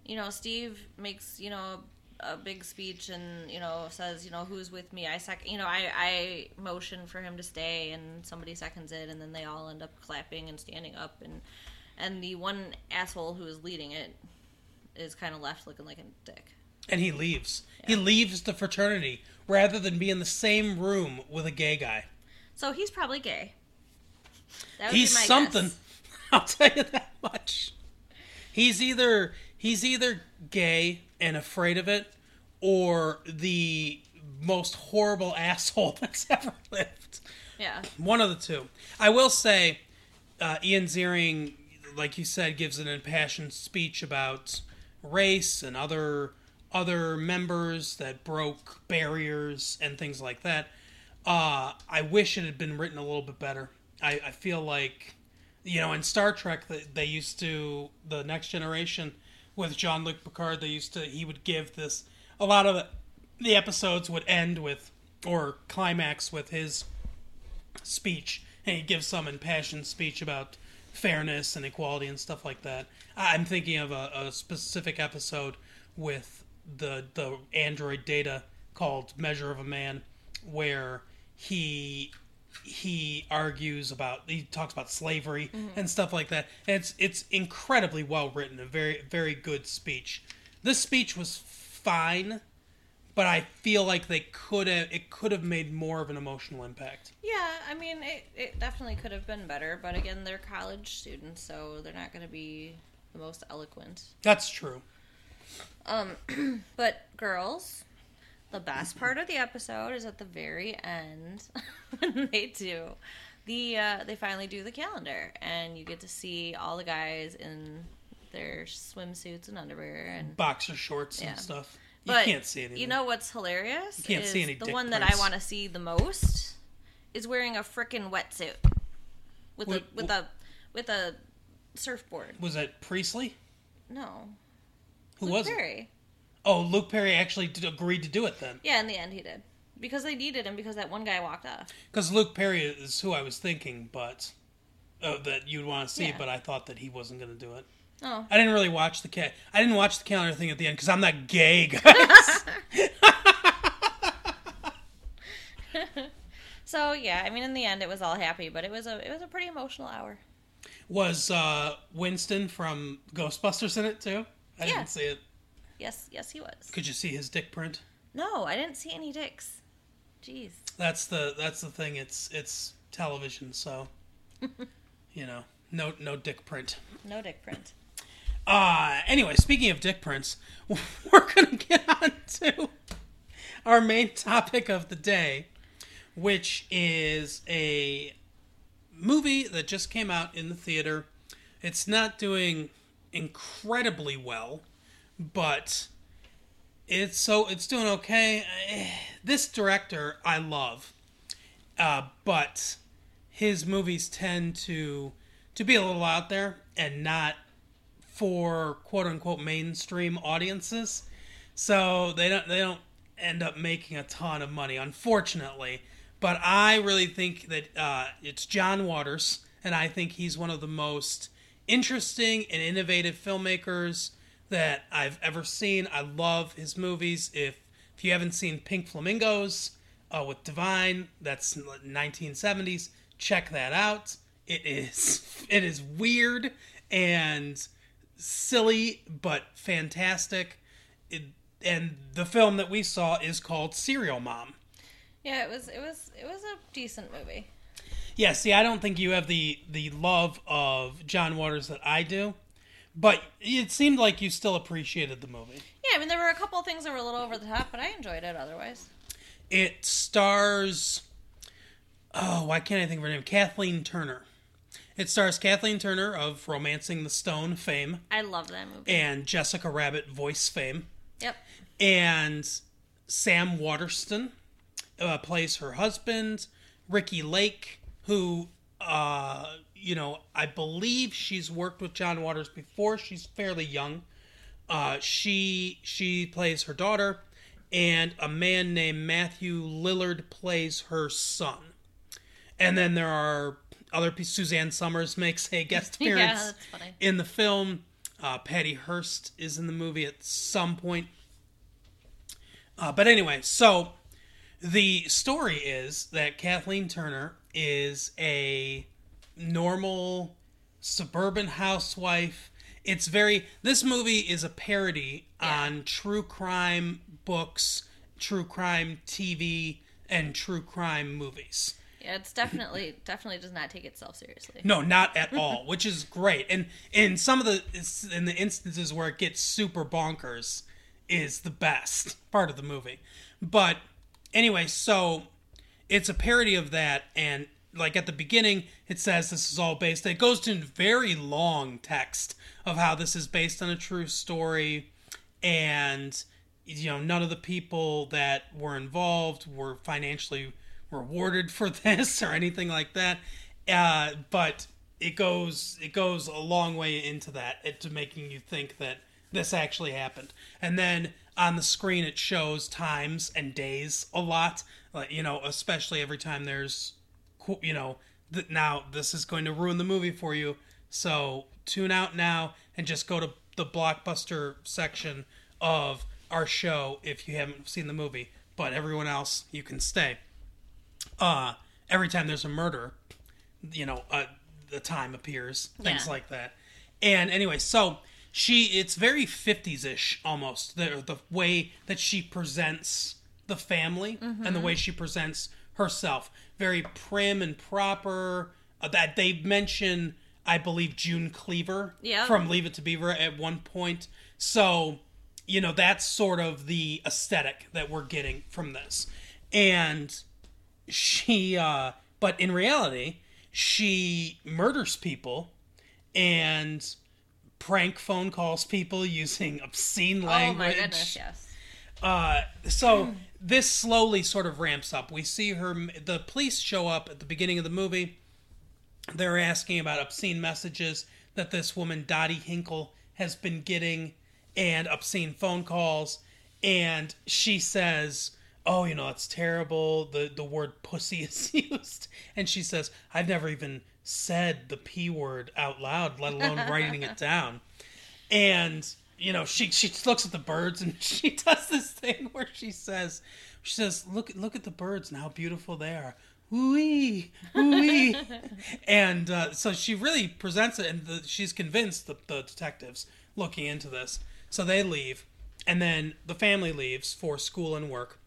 you know, Steve makes, you know, a big speech and, you know, says, you know, who's with me? I sec- you know, I, I motion for him to stay and somebody seconds it and then they all end up clapping and standing up and, and the one asshole who is leading it is kind of left looking like a dick. And he leaves. Yeah. He leaves the fraternity rather than be in the same room with a gay guy. So he's probably gay. That would he's be my something. Guess. I'll tell you that much. He's either he's either gay and afraid of it, or the most horrible asshole that's ever lived. Yeah. One of the two. I will say, uh, Ian Ziering, like you said, gives an impassioned speech about race and other. other members that broke barriers and things like that. Uh, I wish it had been written a little bit better. I, I feel like, you know, in Star Trek, they, they used to, the Next Generation, with Jean-Luc Picard, they used to, he would give this, a lot of the episodes would end with, or climax with his speech, and he'd give some impassioned speech about fairness and equality and stuff like that. I'm thinking of a, a specific episode with the the android Data called Measure of a Man, where he he argues about, he talks about slavery mm-hmm. and stuff like that, and it's it's incredibly well written, a very very good speech. This speech was fine, But I feel like they could have, it could have made more of an emotional impact. Yeah, I mean, it, it definitely could have been better. But again, they're college students, so they're not going to be the most eloquent. That's true. Um, but girls, the best part of the episode is at the very end when they do the uh, they finally do the calendar, and you get to see all the guys in their swimsuits and underwear and boxer shorts yeah. and stuff. You but can't see anything. You know what's hilarious? You can't is see any The one prints. That I want to see the most is wearing a frickin' wetsuit with what, a with what, a with a surfboard. Was that Priestley? No. Who Luke was Perry. It? Oh, Luke Perry actually did, agreed to do it then. Yeah, in the end he did. Because they needed him because that one guy walked off. Because Luke Perry is who I was thinking, but uh, that you'd want to see, yeah. but I thought that he wasn't going to do it. Oh. I didn't really watch the cat. I didn't watch the calendar thing at the end because I'm not gay, guys. So yeah, I mean, in the end, it was all happy, but it was a it was a pretty emotional hour. Was uh, Winston from Ghostbusters in it too? I yeah. didn't see it. Yes, yes, he was. Could you see his dick print? No, I didn't see any dicks. Jeez. That's the that's the thing. It's it's television, so you know, no no dick print. No dick print. Uh, anyway, speaking of dick prints, we're going to get on to our main topic of the day, which is a movie that just came out in the theater. It's not doing incredibly well, but it's so it's doing okay. This director I love, uh, but his movies tend to to be a little out there and not for quote unquote mainstream audiences, so they don't they don't end up making a ton of money, unfortunately. But I really think that uh, it's John Waters, and I think he's one of the most interesting and innovative filmmakers that I've ever seen. I love his movies. If if you haven't seen Pink Flamingos uh, with Divine, that's nineteen seventies. Check that out. It is it is weird and silly, but fantastic. It, and the film that we saw is called Serial Mom. Yeah, it was it was it was a decent movie. Yeah, see, I don't think you have the the love of John Waters that I do, but it seemed like you still appreciated the movie. Yeah, I mean, there were a couple of things that were a little over the top, but I enjoyed it otherwise. It stars oh, why can't I think of her name? Kathleen Turner. It stars Kathleen Turner of Romancing the Stone fame. I love that movie. And Jessica Rabbit voice fame. Yep. And Sam Waterston uh, plays her husband, Ricky Lake, who, uh, you know, I believe she's worked with John Waters before. She's fairly young. Uh, she she plays her daughter, and a man named Matthew Lillard plays her son. And then there are other people. Suzanne Somers makes a guest appearance yeah, that's funny. In the film. Uh, Patty Hearst is in the movie at some point. Uh, but anyway, so the story is that Kathleen Turner is a normal suburban housewife. It's very... This movie is a parody yeah. on true crime books, true crime T V, and true crime movies. Yeah, it's definitely definitely does not take itself seriously. No, not at all, which is great. And in some of the in the instances where it gets super bonkers is the best part of the movie. But anyway, so it's a parody of that, and like at the beginning it says this is all based. It goes to very long text of how this is based on a true story, and you know, none of the people that were involved were financially rewarded for this or anything like that, uh, but it goes it goes a long way into that, into making you think that this actually happened. And then on the screen it shows times and days a lot, uh, you know, especially every time there's, you know, th- now this is going to ruin the movie for you, so tune out now and just go to the Blockbuster section of our show if you haven't seen the movie, but everyone else, you can stay. Uh, every time there's a murder, you know, uh, the time appears, things yeah. like that. And anyway, so she it's very fifties-ish almost, the, the way that she presents the family mm-hmm. and the way she presents herself. Very prim and proper. Uh, that they mention, I believe, June Cleaver yep. from Leave It to Beaver at one point. So, you know, that's sort of the aesthetic that we're getting from this. And she, uh, but in reality, she murders people and prank phone calls people using obscene language. Oh my goodness, yes. Uh, so this slowly sort of ramps up. We see her, the police show up at the beginning of the movie. They're asking about obscene messages that this woman, Dottie Hinkle, has been getting and obscene phone calls. And she says, oh, you know, it's terrible. The, the word pussy is used. And she says, I've never even said the P word out loud, let alone writing it down. And, you know, she, she looks at the birds and she does this thing where she says, she says, look, look at the birds and how beautiful they are. Woo-wee, woo-wee. And uh, so she really presents it, and the, she's convinced the, the detectives looking into this. So they leave, and then the family leaves for school and work,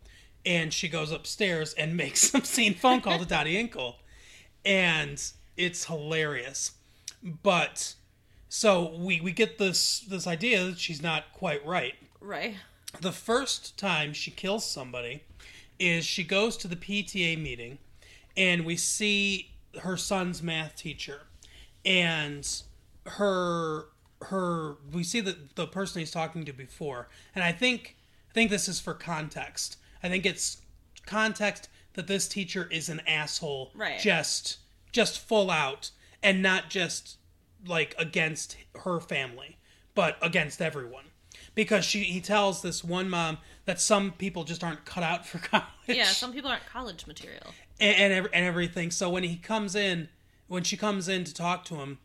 and she goes upstairs and makes some obscene phone call to Dottie Hinkle, and it's hilarious. But so we, we get this this idea that she's not quite right. Right. The first time she kills somebody is she goes to the P T A meeting. And we see her son's math teacher, and her her we see the the person he's talking to before. And I think I think this is for context. I think it's context that this teacher is an asshole, right? Just just full out, and not just like against her family, but against everyone. Because she, he tells this one mom that some people just aren't cut out for college. Yeah, some people aren't college material. And, and and everything. So when he comes in, when she comes in to talk to him,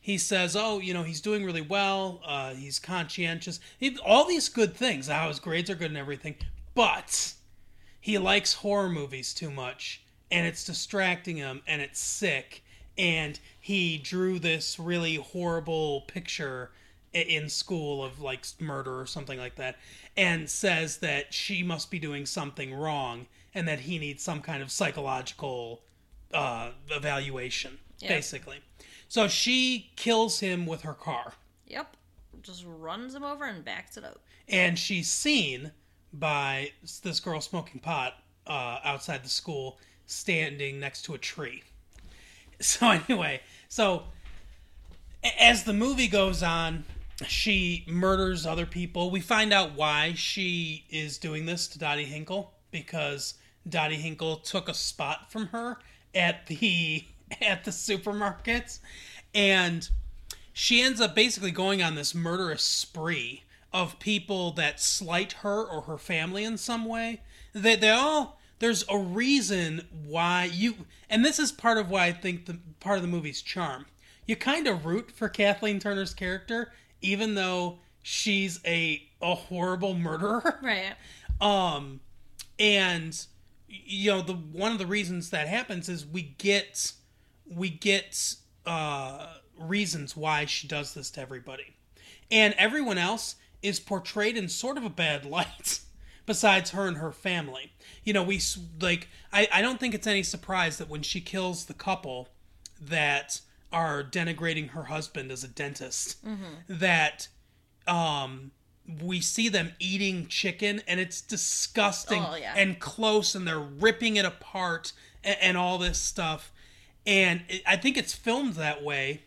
he says, oh, you know, he's doing really well. Uh, he's conscientious. He, all these good things. How his grades are good and everything. But he likes horror movies too much. And it's distracting him. And it's sick. And he drew this really horrible picture in school of like murder or something like that, and says that she must be doing something wrong and that he needs some kind of psychological uh, evaluation, yeah. basically. So she kills him with her car. Yep. Just runs him over and backs it up. And she's seen by this girl smoking pot uh, outside the school, standing next to a tree. So anyway, so as the movie goes on, she murders other people. We find out why she is doing this to Dottie Hinkle, because Dottie Hinkle took a spot from her at the at the supermarket, and she ends up basically going on this murderous spree of people that slight her or her family in some way. They they all there's a reason why you and this is part of why I think the part of the movie's charm. You kind of root for Kathleen Turner's character, even though she's a a horrible murderer. Right. Um, and you know the one of the reasons that happens is we get we get uh, reasons why she does this to everybody, and everyone else is portrayed in sort of a bad light. Besides her and her family, you know, we like I I don't think it's any surprise that when she kills the couple that are denigrating her husband as a dentist, mm-hmm. that um, we see them eating chicken, and it's disgusting oh, yeah. and close, and they're ripping it apart and, and all this stuff. And it, I think it's filmed that way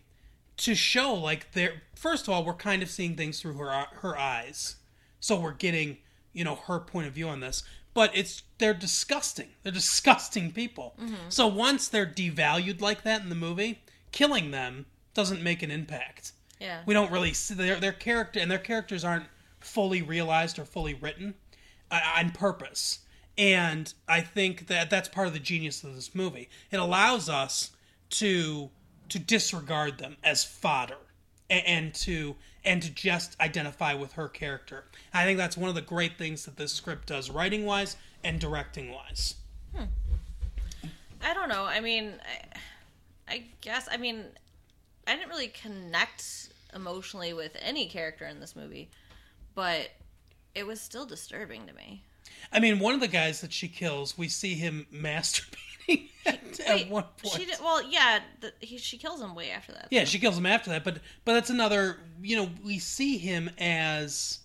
to show, like, they're, first of all, we're kind of seeing things through her her eyes. So we're getting, you know, her point of view on this. But it's they're disgusting. They're disgusting people. Mm-hmm. So once they're devalued like that in the movie, killing them doesn't make an impact. Yeah. We don't really see their, their character, and their characters aren't fully realized or fully written uh, on purpose. And I think that that's part of the genius of this movie. It allows us to to disregard them as fodder and, and to and to just identify with her character. I think that's one of the great things that this script does writing-wise and directing-wise. Hmm. I don't know. I mean... I... I guess, I mean, I didn't really connect emotionally with any character in this movie, but it was still disturbing to me. I mean, one of the guys that she kills, we see him masturbating at, Wait, at one point. She did, well, yeah, the, he, she kills him way after that. Yeah, though. She kills him after that, but but that's another, you know, we see him as,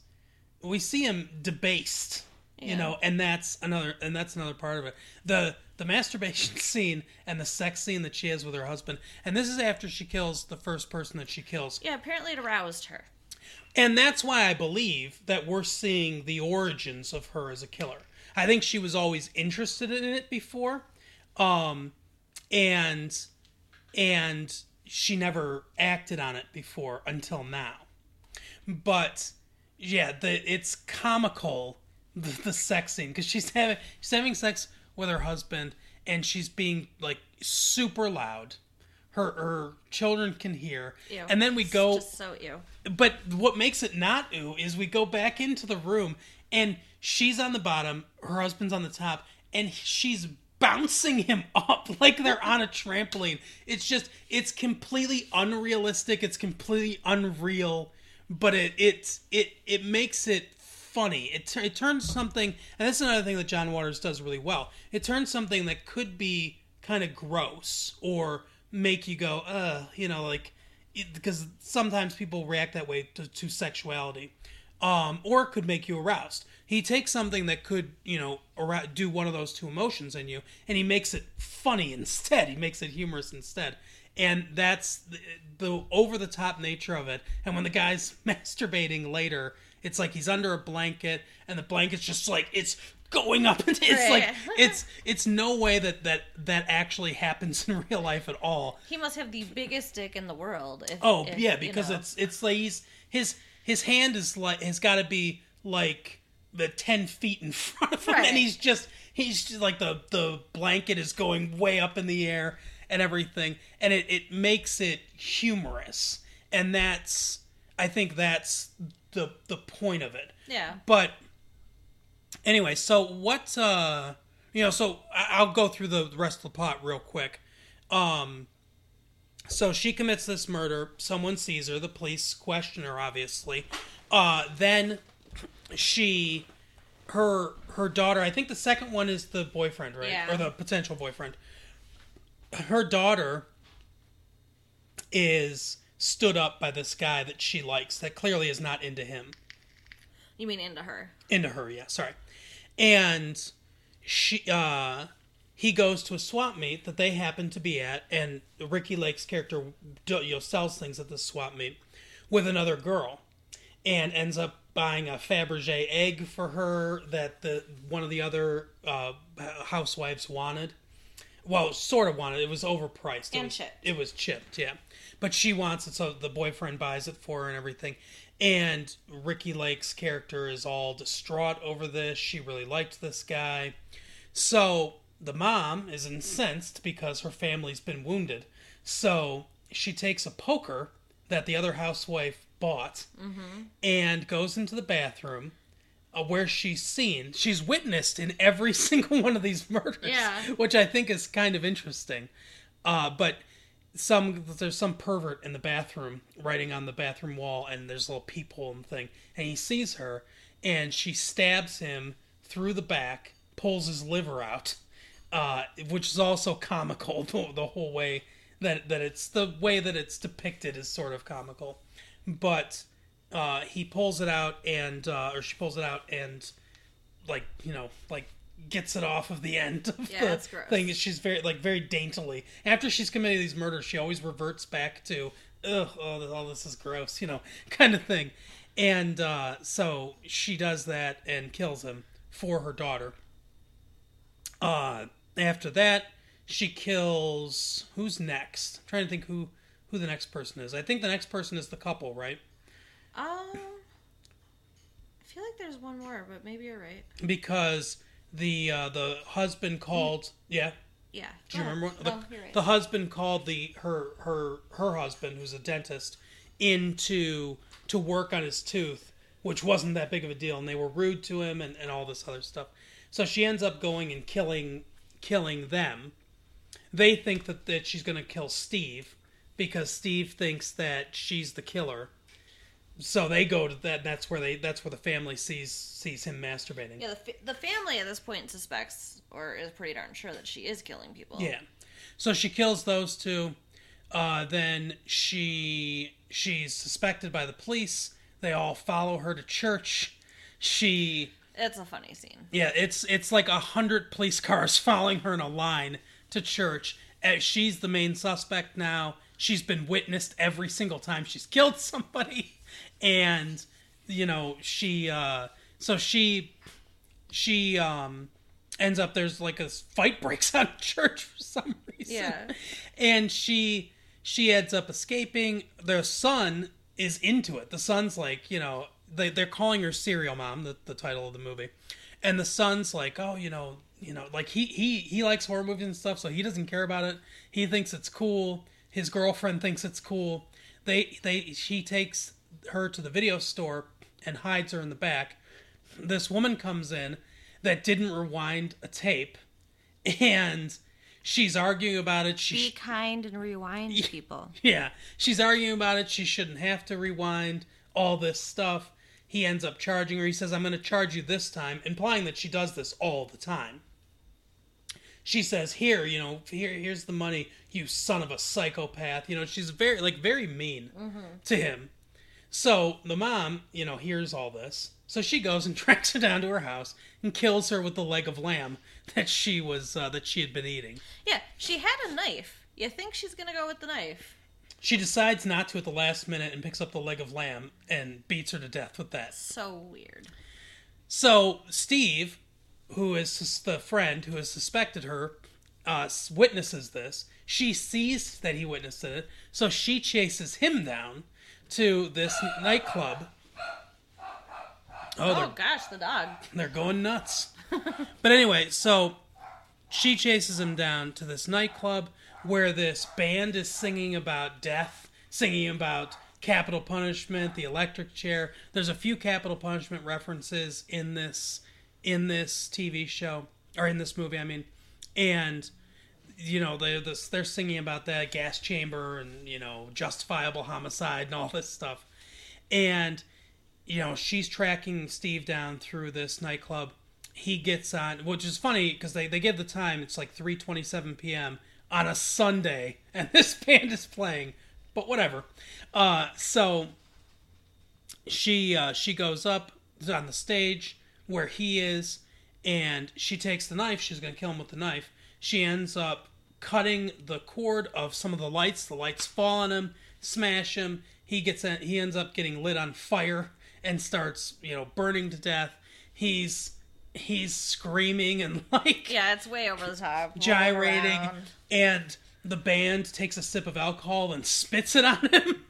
we see him debased, yeah. you know, and that's another and that's another part of it. The the masturbation scene and the sex scene that she has with her husband, and this is after she kills the first person that she kills. Yeah, apparently it aroused her. And that's why I believe that we're seeing the origins of her as a killer. I think she was always interested in it before, um, and and she never acted on it before until now. But yeah, the, it's comical the, the sex scene because she's having she's having sex with her husband and she's being like super loud. Her, her children can hear. Ew. And then we go... It's just so ew. But what makes it not ew is we go back into the room and she's on the bottom, her husband's on the top, and she's bouncing him up like they're on a trampoline. It's just... It's completely unrealistic. It's completely unreal. But it it, it, it makes it funny. It, it turns something... And that's another thing that John Waters does really well. It turns something that could be kind of gross or... make you go, uh, you know, like, because sometimes people react that way to, to sexuality, um, or it could make you aroused. He takes something that could, you know, arou- do one of those two emotions in you, and he makes it funny instead. He makes it humorous instead, and that's the, the over-the-top nature of it. And when the guy's masturbating later, it's like he's under a blanket, and the blanket's just like it's. Going up, and it's like it's it's no way that, that that actually happens in real life at all. He must have the biggest dick in the world. If, oh if, yeah, because you know. it's it's like he's, his his hand is like has got to be like the ten feet in front of him, right. and he's just he's just like the the blanket is going way up in the air and everything, and it, it makes it humorous, and that's I think that's the the point of it. Yeah, but. Anyway, so what, uh, you know, so I'll go through the rest of the plot real quick. Um, so she commits this murder. Someone sees her. The police question her, obviously. Uh, then she, her, her daughter, I think the second one is the boyfriend, right? Yeah. Or the potential boyfriend. Her daughter is stood up by this guy that she likes that clearly is not into him. You mean into her? Into her, yeah. Sorry. And she, uh, he goes to a swap meet that they happen to be at, and Ricky Lake's character, you know, sells things at this swap meet with another girl, and ends up buying a Fabergé egg for her that the one of the other uh, housewives wanted. Well, sort of wanted. It was overpriced and it was, chipped. It was chipped, yeah. But she wants it, so the boyfriend buys it for her and everything. And Ricky Lake's character is all distraught over this. She really liked this guy. So the mom is incensed because her family's been wounded. So she takes a poker that the other housewife bought mm-hmm. and goes into the bathroom uh, where she's seen. She's witnessed in every single one of these murders, yeah. which I think is kind of interesting. Uh, but... Some there's some pervert in the bathroom writing on the bathroom wall, and there's a little peephole and thing, and he sees her, and she stabs him through the back, pulls his liver out, uh, which is also comical. The whole way that that it's the way that it's depicted is sort of comical, but uh, he pulls it out, and uh, or she pulls it out, and like you know like. Gets it off of the end of yeah, the thing. She's very, like, very daintily. After she's committed these murders, she always reverts back to, ugh, oh, oh, this is gross, you know, kind of thing. And uh, so she does that and kills him for her daughter. Uh, after that, she kills... Who's next? I'm trying to think who, who the next person is. I think the next person is the couple, right? Um, I feel like there's one more, but maybe you're right. Because... The uh, the husband called yeah yeah. Do you yeah. remember the, oh, you're right. the husband called the her her her husband who's a dentist in to to work on his tooth, which wasn't that big of a deal, and they were rude to him and, and all this other stuff. So she ends up going and killing killing them. They think that, that she's going to kill Steve because Steve thinks that she's the killer, So they go to that. And that's where they. That's where the family sees sees him masturbating. Yeah, the, fa- the family at this point suspects or is pretty darn sure that she is killing people. Yeah, so she kills those two. Uh, then she she's suspected by the police. They all follow her to church. She. It's a funny scene. Yeah, it's it's like a hundred police cars following her in a line to church. And she's the main suspect now. She's been witnessed every single time she's killed somebody. And, you know, she, uh, so she, she, um, ends up, there's like a fight breaks out of church for some reason. Yeah. And she, she ends up escaping. Their son is into it. The son's like, you know, they, they're calling her Serial Mom, the, the title of the movie. And the son's like, oh, you know, you know, like he, he, he likes horror movies and stuff, so he doesn't care about it. He thinks it's cool. His girlfriend thinks it's cool. They, they, she takes her to the video store and hides her in the back. This woman comes in that didn't rewind a tape, and she's arguing about it. She be kind and rewind yeah, people. Yeah, she's arguing about it. She shouldn't have to rewind all this stuff. He ends up charging her. He says, I'm going to charge you this time, implying that she does this all the time. She says, here, you know, here, here's the money, you son of a psychopath. You know, she's very, like, very mean mm-hmm. to him. So the mom, you know, hears all this. So she goes and tracks her down to her house and kills her with the leg of lamb that she was, uh, that she had been eating. Yeah, she had a knife. You think she's going to go with the knife? She decides not to at the last minute and picks up the leg of lamb and beats her to death with that. So weird. So Steve, who is the friend who has suspected her, uh, witnesses this. She sees that he witnessed it, so she chases him down to this nightclub. Oh, oh gosh, the dog. They're going nuts. But anyway, so she chases him down to this nightclub where this band is singing about death, singing about capital punishment, the electric chair. There's a few capital punishment references in this in this T V show, or in this movie, I mean. And, you know, they're, they're singing about that gas chamber and, you know, justifiable homicide and all this stuff. And, you know, she's tracking Steve down through this nightclub. He gets on, which is funny because they, they give the time. It's like three twenty-seven p.m. on a Sunday, and this band is playing, but whatever. Uh, so she uh, she goes up on the stage where he is, and she takes the knife. She's going to kill him with the knife. She ends up cutting the cord of some of the lights. The lights fall on him, smash him. He gets in, he ends up getting lit on fire and starts, you know, burning to death. He's he's screaming and like yeah, it's way over the top, gyrating, and the band takes a sip of alcohol and spits it on him,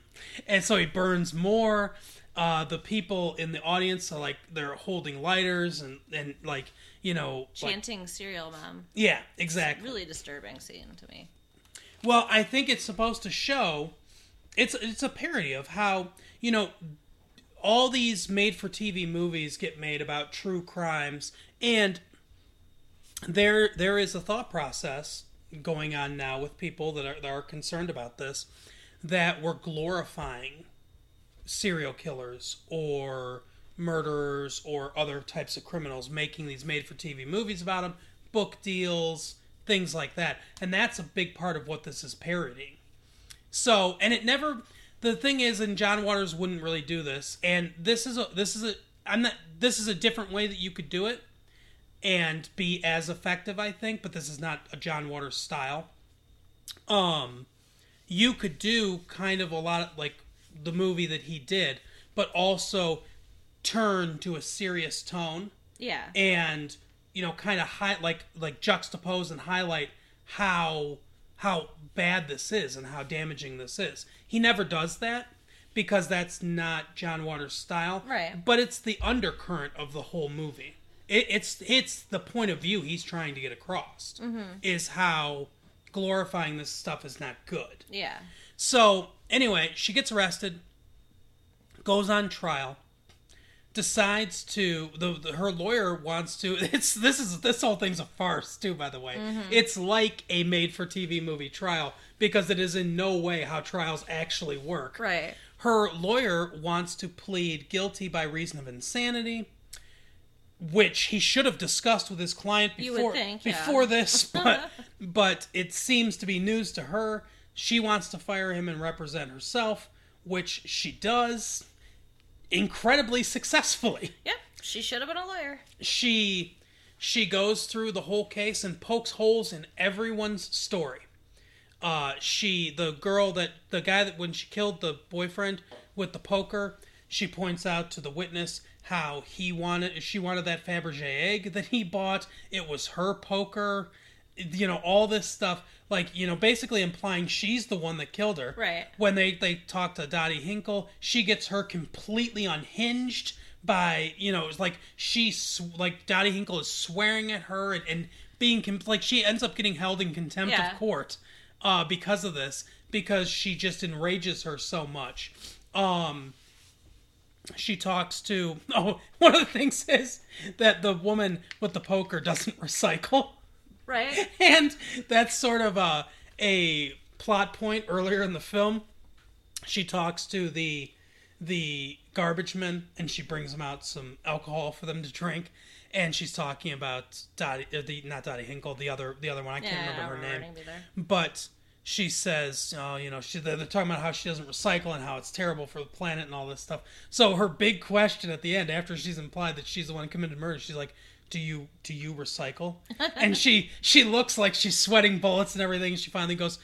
and so he burns more. Uh, the people in the audience are like, they're holding lighters and, and like, you know, chanting like, Serial Mom. Yeah, exactly. It's a really disturbing scene to me. Well, I think it's supposed to show, it's, it's a parody of how, you know, all these made for T V movies get made about true crimes. And there, there is a thought process going on now with people that are, that are concerned about this, that we're glorifying serial killers or murderers or other types of criminals, making these made-for-T V movies about them, book deals, things like that. And that's a big part of what this is parodying. So, and it never... The thing is, and John Waters wouldn't really do this, and this is a... This is a I'm not... This is a different way that you could do it and be as effective, I think, but this is not a John Waters style. Um, you could do kind of a lot of, like, the movie that he did, but also turn to a serious tone. Yeah. And, you know, kind of high, like, like juxtapose and highlight how, how bad this is and how damaging this is. He never does that because that's not John Waters' style. Right. But it's the undercurrent of the whole movie. It, it's, it's the point of view he's trying to get across mm-hmm. is how glorifying this stuff is not good. Yeah. So, anyway, she gets arrested, goes on trial, decides to the, the her lawyer wants to it's this is this whole thing's a farce too, by the way. Mm-hmm. It's like a made-for-T V movie trial because it is in no way how trials actually work. Right. Her lawyer wants to plead guilty by reason of insanity, which he should have discussed with his client before, you would think, yeah. before this, but but it seems to be news to her. She wants to fire him and represent herself, which she does incredibly successfully. Yep, she should have been a lawyer. She she goes through the whole case and pokes holes in everyone's story. Uh, she the girl that the guy that when she killed the boyfriend with the poker, she points out to the witness how he wanted, she wanted that Fabergé egg that he bought. It was her poker, you know, all this stuff. Like, you know, basically implying she's the one that killed her. Right. When they, they talk to Dottie Hinkle, she gets her completely unhinged by, you know, it's like she, like Dottie Hinkle is swearing at her and, and being, like she ends up getting held in contempt yeah. of court uh, because of this, because she just enrages her so much. Um... She talks to... Oh, one of the things is that the woman with the poker doesn't recycle. Right. And that's sort of a, a plot point earlier in the film. She talks to the the garbage man, and she brings them out some alcohol for them to drink. And she's talking about Dottie... The, not Dottie Hinkle, the other the other one. I can't yeah, remember I don't her name. But... She says, oh, you know, she, they're talking about how she doesn't recycle and how it's terrible for the planet and all this stuff. So her big question at the end, after she's implied that she's the one who committed murder, she's like, do you do you recycle? And she she looks like she's sweating bullets and everything. And she finally goes,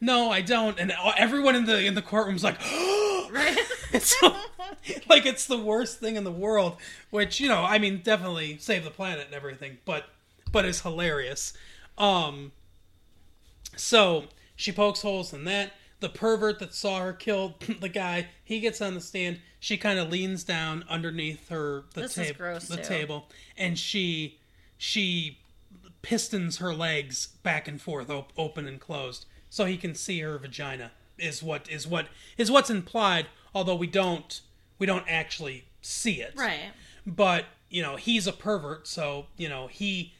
no, I don't. And everyone in the in the courtroom's like, oh! Right? So, like, it's the worst thing in the world, which, you know, I mean, definitely save the planet and everything, but but it's hilarious. Um... So, she pokes holes in that. The pervert that saw her kill the guy, he gets on the stand. She kind of leans down underneath her the, this tab- is gross the table. And she she pistons her legs back and forth, op- open and closed. So he can see her vagina is what is what is what's implied, although we don't we don't actually see it. Right. But, you know, he's a pervert, so, you know, he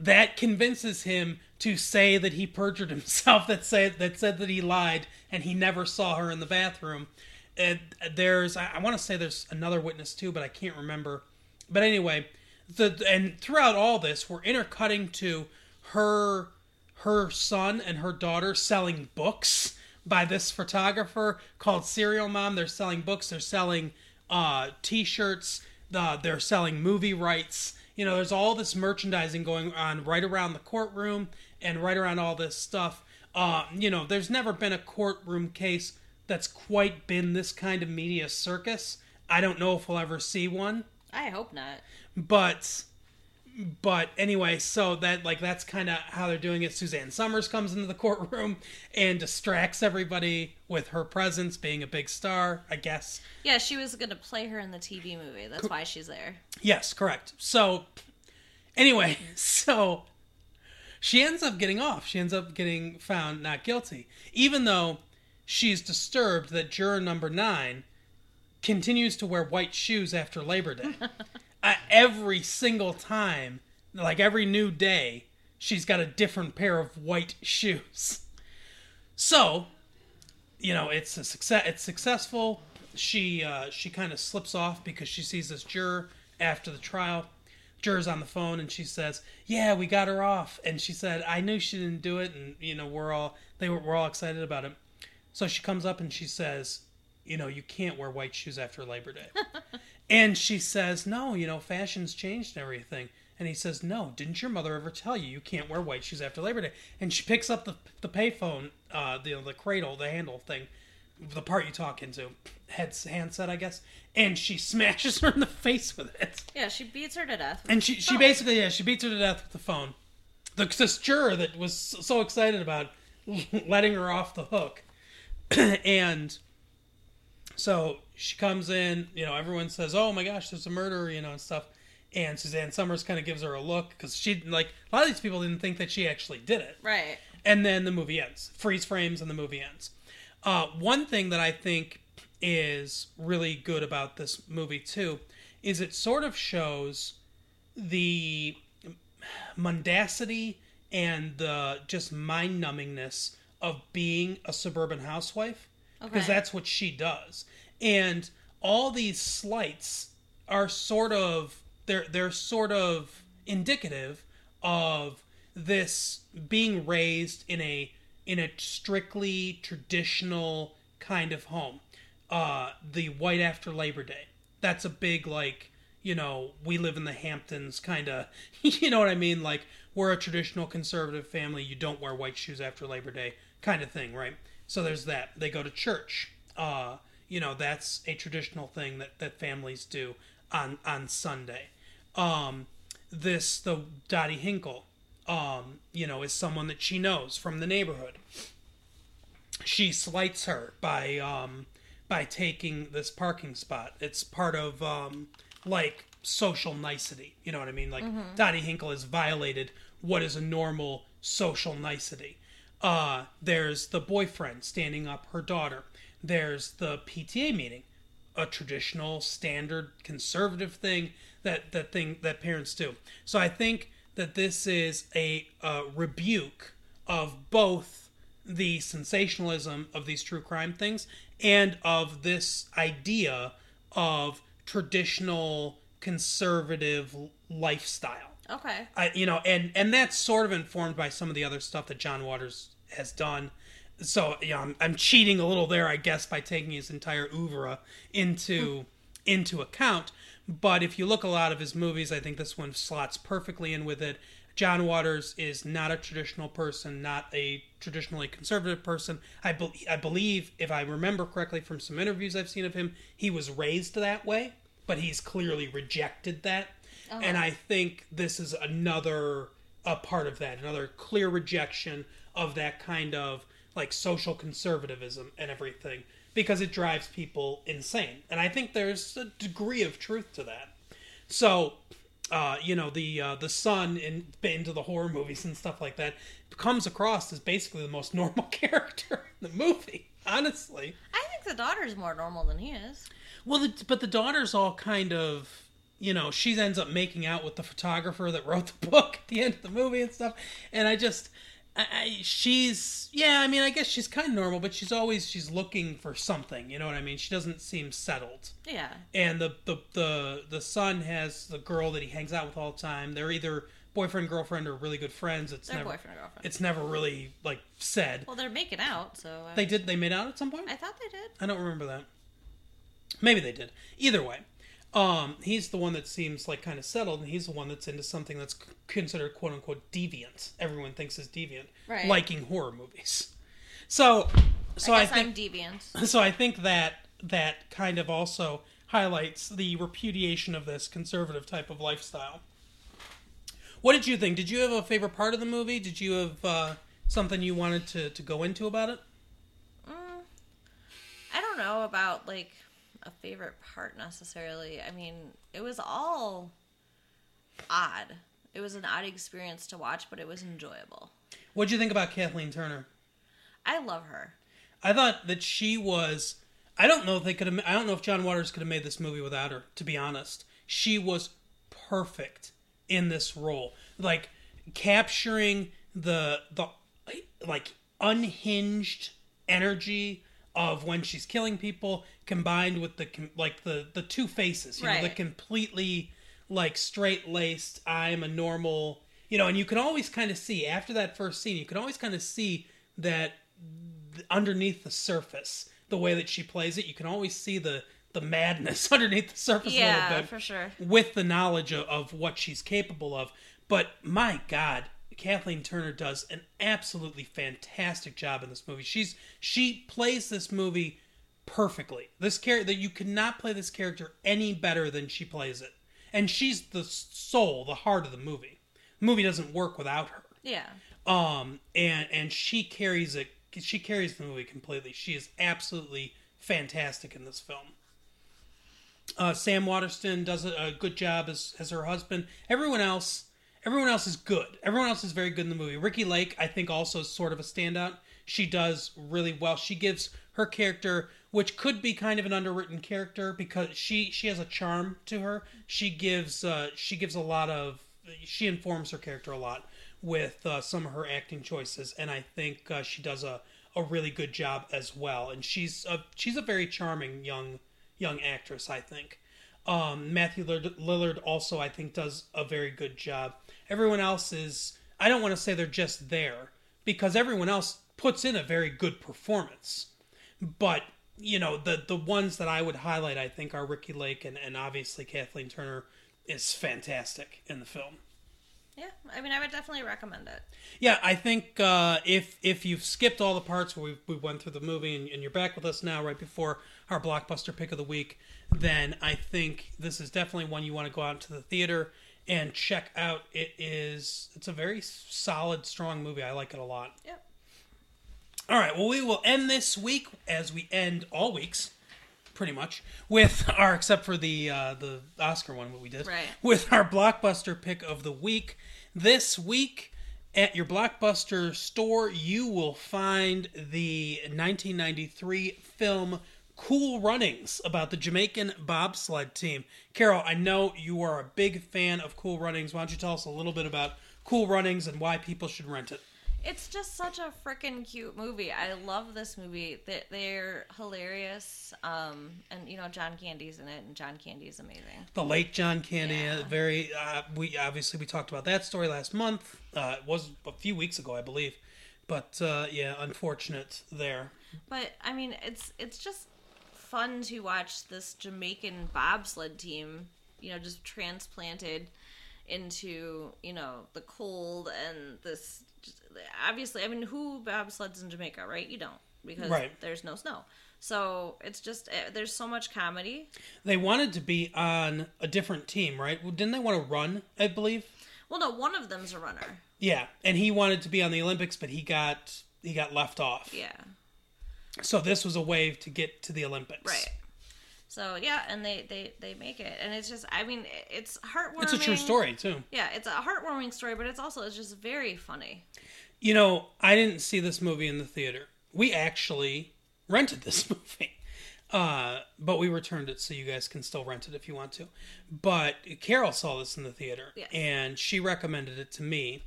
that convinces him to say that he perjured himself, that said that said that he lied and he never saw her in the bathroom. And there's, I, I want to say there's another witness too, but I can't remember. But anyway, the and throughout all this, we're intercutting to her, her son and her daughter selling books by this photographer called Serial Mom. They're selling books. They're selling uh, T-shirts. Uh, they're selling movie rights. You know, there's all this merchandising going on right around the courtroom and right around all this stuff. Uh, you know, there's never been a courtroom case that's quite been this kind of media circus. I don't know if we'll ever see one. I hope not. But, but anyway, so that like that's kind of how they're doing it. Suzanne Somers comes into the courtroom and distracts everybody with her presence, being a big star, I guess. Yeah, she was going to play her in the T V movie. That's Co- why she's there. Yes, correct. So, anyway, so she ends up getting off. She ends up getting found not guilty, even though she's disturbed that juror number nine continues to wear white shoes after Labor Day. Uh, every single time, like every new day, she's got a different pair of white shoes. So, you know, it's a success. It's successful. She uh, she kind of slips off because she sees this juror after the trial. Juror's on the phone and she says, "Yeah, we got her off." And she said, "I knew she didn't do it." And you know, we're all they were we're all excited about it. So she comes up and she says, "You know, you can't wear white shoes after Labor Day." And she says, "No, you know, fashion's changed and everything." And he says, "No, didn't your mother ever tell you you can't wear white shoes after Labor Day?" And she picks up the the payphone, uh, the the cradle, the handle thing, the part you talk into, heads handset, I guess. And she smashes her in the face with it. Yeah, she beats her to death. With and she, she basically, yeah, she beats her to death with the phone. The this juror that was so excited about letting her off the hook, and. So she comes in, you know, everyone says, "Oh my gosh, there's a murder," you know, and stuff. And Suzanne Somers kind of gives her a look because she, like, a lot of these people didn't think that she actually did it. Right. And then the movie ends. Freeze frames and the movie ends. Uh, one thing that I think is really good about this movie, too, is it sort of shows the mendacity and the just mind-numbingness of being a suburban housewife. Okay. Because that's what she does. And all these slights are sort of, they're, they're sort of indicative of this being raised in a in a strictly traditional kind of home. Uh, the white after Labor Day. That's a big, like, you know, we live in the Hamptons kind of, you know what I mean? Like, we're a traditional conservative family. You don't wear white shoes after Labor Day kind of thing, right? So there's that. They go to church. Uh, you know, that's a traditional thing that, that families do on, on Sunday. Um, this, the Dottie Hinkle, um, you know, is someone that she knows from the neighborhood. She slights her by... Um, by taking this parking spot. It's part of, um, like, social nicety. You know what I mean? Like, mm-hmm. Dottie Hinkle has violated what is a normal social nicety. Uh, there's the boyfriend standing up her daughter. There's the P T A meeting, a traditional, standard, conservative thing that, that, thing, that parents do. So I think that this is a, a rebuke of both the sensationalism of these true crime things and of this idea of traditional conservative lifestyle. Okay. I, you know, and, and that's sort of informed by some of the other stuff that John Waters has done. So, you know, I'm, I'm cheating a little there, I guess, by taking his entire oeuvre into into account. But if you look a lot of his movies, I think this one slots perfectly in with it. John Waters is not a traditional person, not a traditionally conservative person. I, be- I believe, if I remember correctly from some interviews I've seen of him, he was raised that way, but he's clearly rejected that. Uh-huh. And I think this is another a part of that, another clear rejection of that kind of like social conservatism and everything, because it drives people insane. And I think there's a degree of truth to that. So... Uh, you know, the uh, the son in, into the horror movies and stuff like that comes across as basically the most normal character in the movie, honestly. I think the daughter's more normal than he is. Well, the, but the daughter's all kind of, you know, she ends up making out with the photographer that wrote the book at the end of the movie and stuff. And I just, I, I, she's, yeah, I mean, I guess she's kind of normal, but she's always, she's looking for something, you know what I mean? She doesn't seem settled. Yeah. And the, the, the, the son has the girl that he hangs out with all the time. They're either boyfriend, girlfriend, or really good friends. It's they're never, boyfriend, girlfriend. It's never really, like, said. Well, they're making out, so. I... They did, they made out at some point? I thought they did. I don't remember that. Maybe they did. Either way. Um, he's the one that seems like kind of settled, and he's the one that's into something that's considered "quote unquote" deviant. Everyone thinks is deviant, right. Liking horror movies. So, so I, guess I think I'm deviant. So I think that that kind of also highlights the repudiation of this conservative type of lifestyle. What did you think? Did you have a favorite part of the movie? Did you have uh, something you wanted to, to go into about it? Mm, I don't know about like. A favorite part necessarily. I mean, it was all odd. It was an odd experience to watch, but it was enjoyable. What'd you think about Kathleen Turner? I love her. I thought that she was. I don't know if they could have. I don't know if John Waters could have made this movie without her. To be honest, she was perfect in this role. Like capturing the the like unhinged energy of when she's killing people, combined with the like the, the two faces, you right. know, the completely like straight laced. I'm a normal, you know, and you can always kind of see after that first scene, you can always kind of see that underneath the surface, the way that she plays it, you can always see the the madness underneath the surface yeah, a little bit, for sure, with the knowledge of, of what she's capable of. But my God, Kathleen Turner does an absolutely fantastic job in this movie. She's she plays this movie perfectly. This character, you could not play this character any better than she plays it. And she's the soul, the heart of the movie. The movie doesn't work without her. Yeah. Um. And and she carries it. She carries the movie completely. She is absolutely fantastic in this film. Uh, Sam Waterston does a good job as as her husband. Everyone else. Everyone else is good. Everyone else is very good in the movie. Ricky Lake, I think, also is sort of a standout. She does really well. She gives her character, which could be kind of an underwritten character because she, she has a charm to her. She gives uh, she gives a lot of she informs her character a lot with uh, some of her acting choices, and I think uh, she does a, a really good job as well. And she's a, she's a very charming young young actress, I think. Um, Matthew Lillard also, I think, does a very good job. Everyone else is, I don't want to say they're just there, because everyone else puts in a very good performance. But, you know, the, the ones that I would highlight, I think, are Ricky Lake and, and obviously Kathleen Turner is fantastic in the film. Yeah, I mean, I would definitely recommend it. Yeah, I think uh, if if you've skipped all the parts where we we went through the movie and, and you're back with us now right before our blockbuster pick of the week, then I think this is definitely one you want to go out to the theater and check out. It is, it's a very solid, strong movie. I like it a lot. Yep. All right, well, we will end this week, as we end all weeks, pretty much, with our, except for the uh, the Oscar one, what we did, right, with our blockbuster pick of the week. This week at your blockbuster store, you will find the nineteen ninety-three film Cool Runnings about the Jamaican bobsled team. Carol, I know you are a big fan of Cool Runnings. Why don't you tell us a little bit about Cool Runnings and why people should rent it? It's just such a freaking cute movie. I love this movie. They're, they're hilarious. Um, and, you know, John Candy's in it, and John Candy's amazing. The late John Candy. Yeah. Very. Uh, we obviously, we talked about that story last month. Uh, it was a few weeks ago, I believe. But, uh, yeah, unfortunate there. But, I mean, it's it's just fun to watch this Jamaican bobsled team, you know, just transplanted into, you know, the cold and this... Obviously, I mean, who bobsleds in Jamaica, right? You don't, because right, there's no snow. So it's just, there's so much comedy. They wanted to be on a different team, right? Didn't they want to run, I believe? Well, no, one of them's a runner. Yeah, and he wanted to be on the Olympics, but he got he got left off. Yeah. So this was a way to get to the Olympics. Right. So, yeah, and they, they, they make it. And it's just, I mean, it's heartwarming. It's a true story, too. Yeah, it's a heartwarming story, but it's also, it's just very funny. You know, I didn't see this movie in the theater. We actually rented this movie. Uh, but we returned it, so you guys can still rent it if you want to. But Carol saw this in the theater, yes, and she recommended it to me.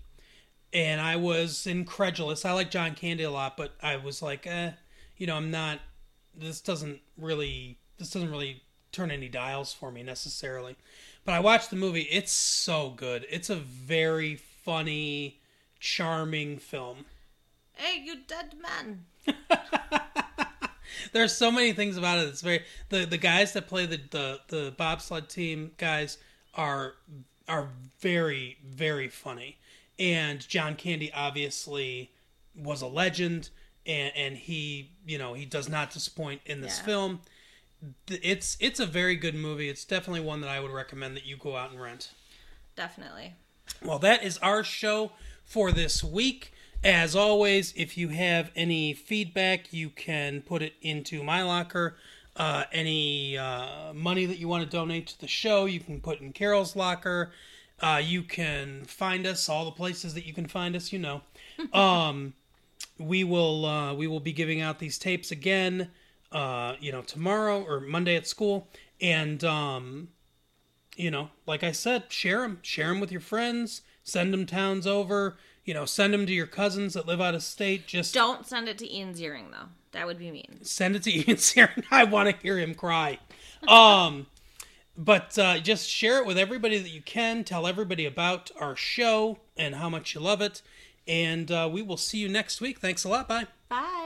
And I was incredulous. I like John Candy a lot, but I was like, eh, you know, I'm not, this doesn't really... This doesn't really turn any dials for me necessarily. But I watched the movie. It's so good. It's a very funny, charming film. Hey, you dead man. There's so many things about it. It's very the, the guys that play the, the, the bobsled team guys are are very, very funny. And John Candy obviously was a legend, and, and he, you know, he does not disappoint in this yeah. film. It's it's a very good movie. It's definitely one that I would recommend that you go out and rent. Definitely. Well, that is our show for this week. As always, if you have any feedback, you can put it into my locker. Uh, any uh, money that you want to donate to the show, you can put in Carol's locker. Uh, you can find us all the places that you can find us. You know, um, we will uh, we will be giving out these tapes again. Uh, you know, tomorrow or Monday at school. And, um, you know, like I said, share them. Share them with your friends. Send them towns over. You know, send them to your cousins that live out of state. Just don't send it to Ian Ziering, though. That would be mean. Send it to Ian Ziering. I want to hear him cry. Um, but uh, just share it with everybody that you can. Tell everybody about our show and how much you love it. And uh, we will see you next week. Thanks a lot. Bye. Bye.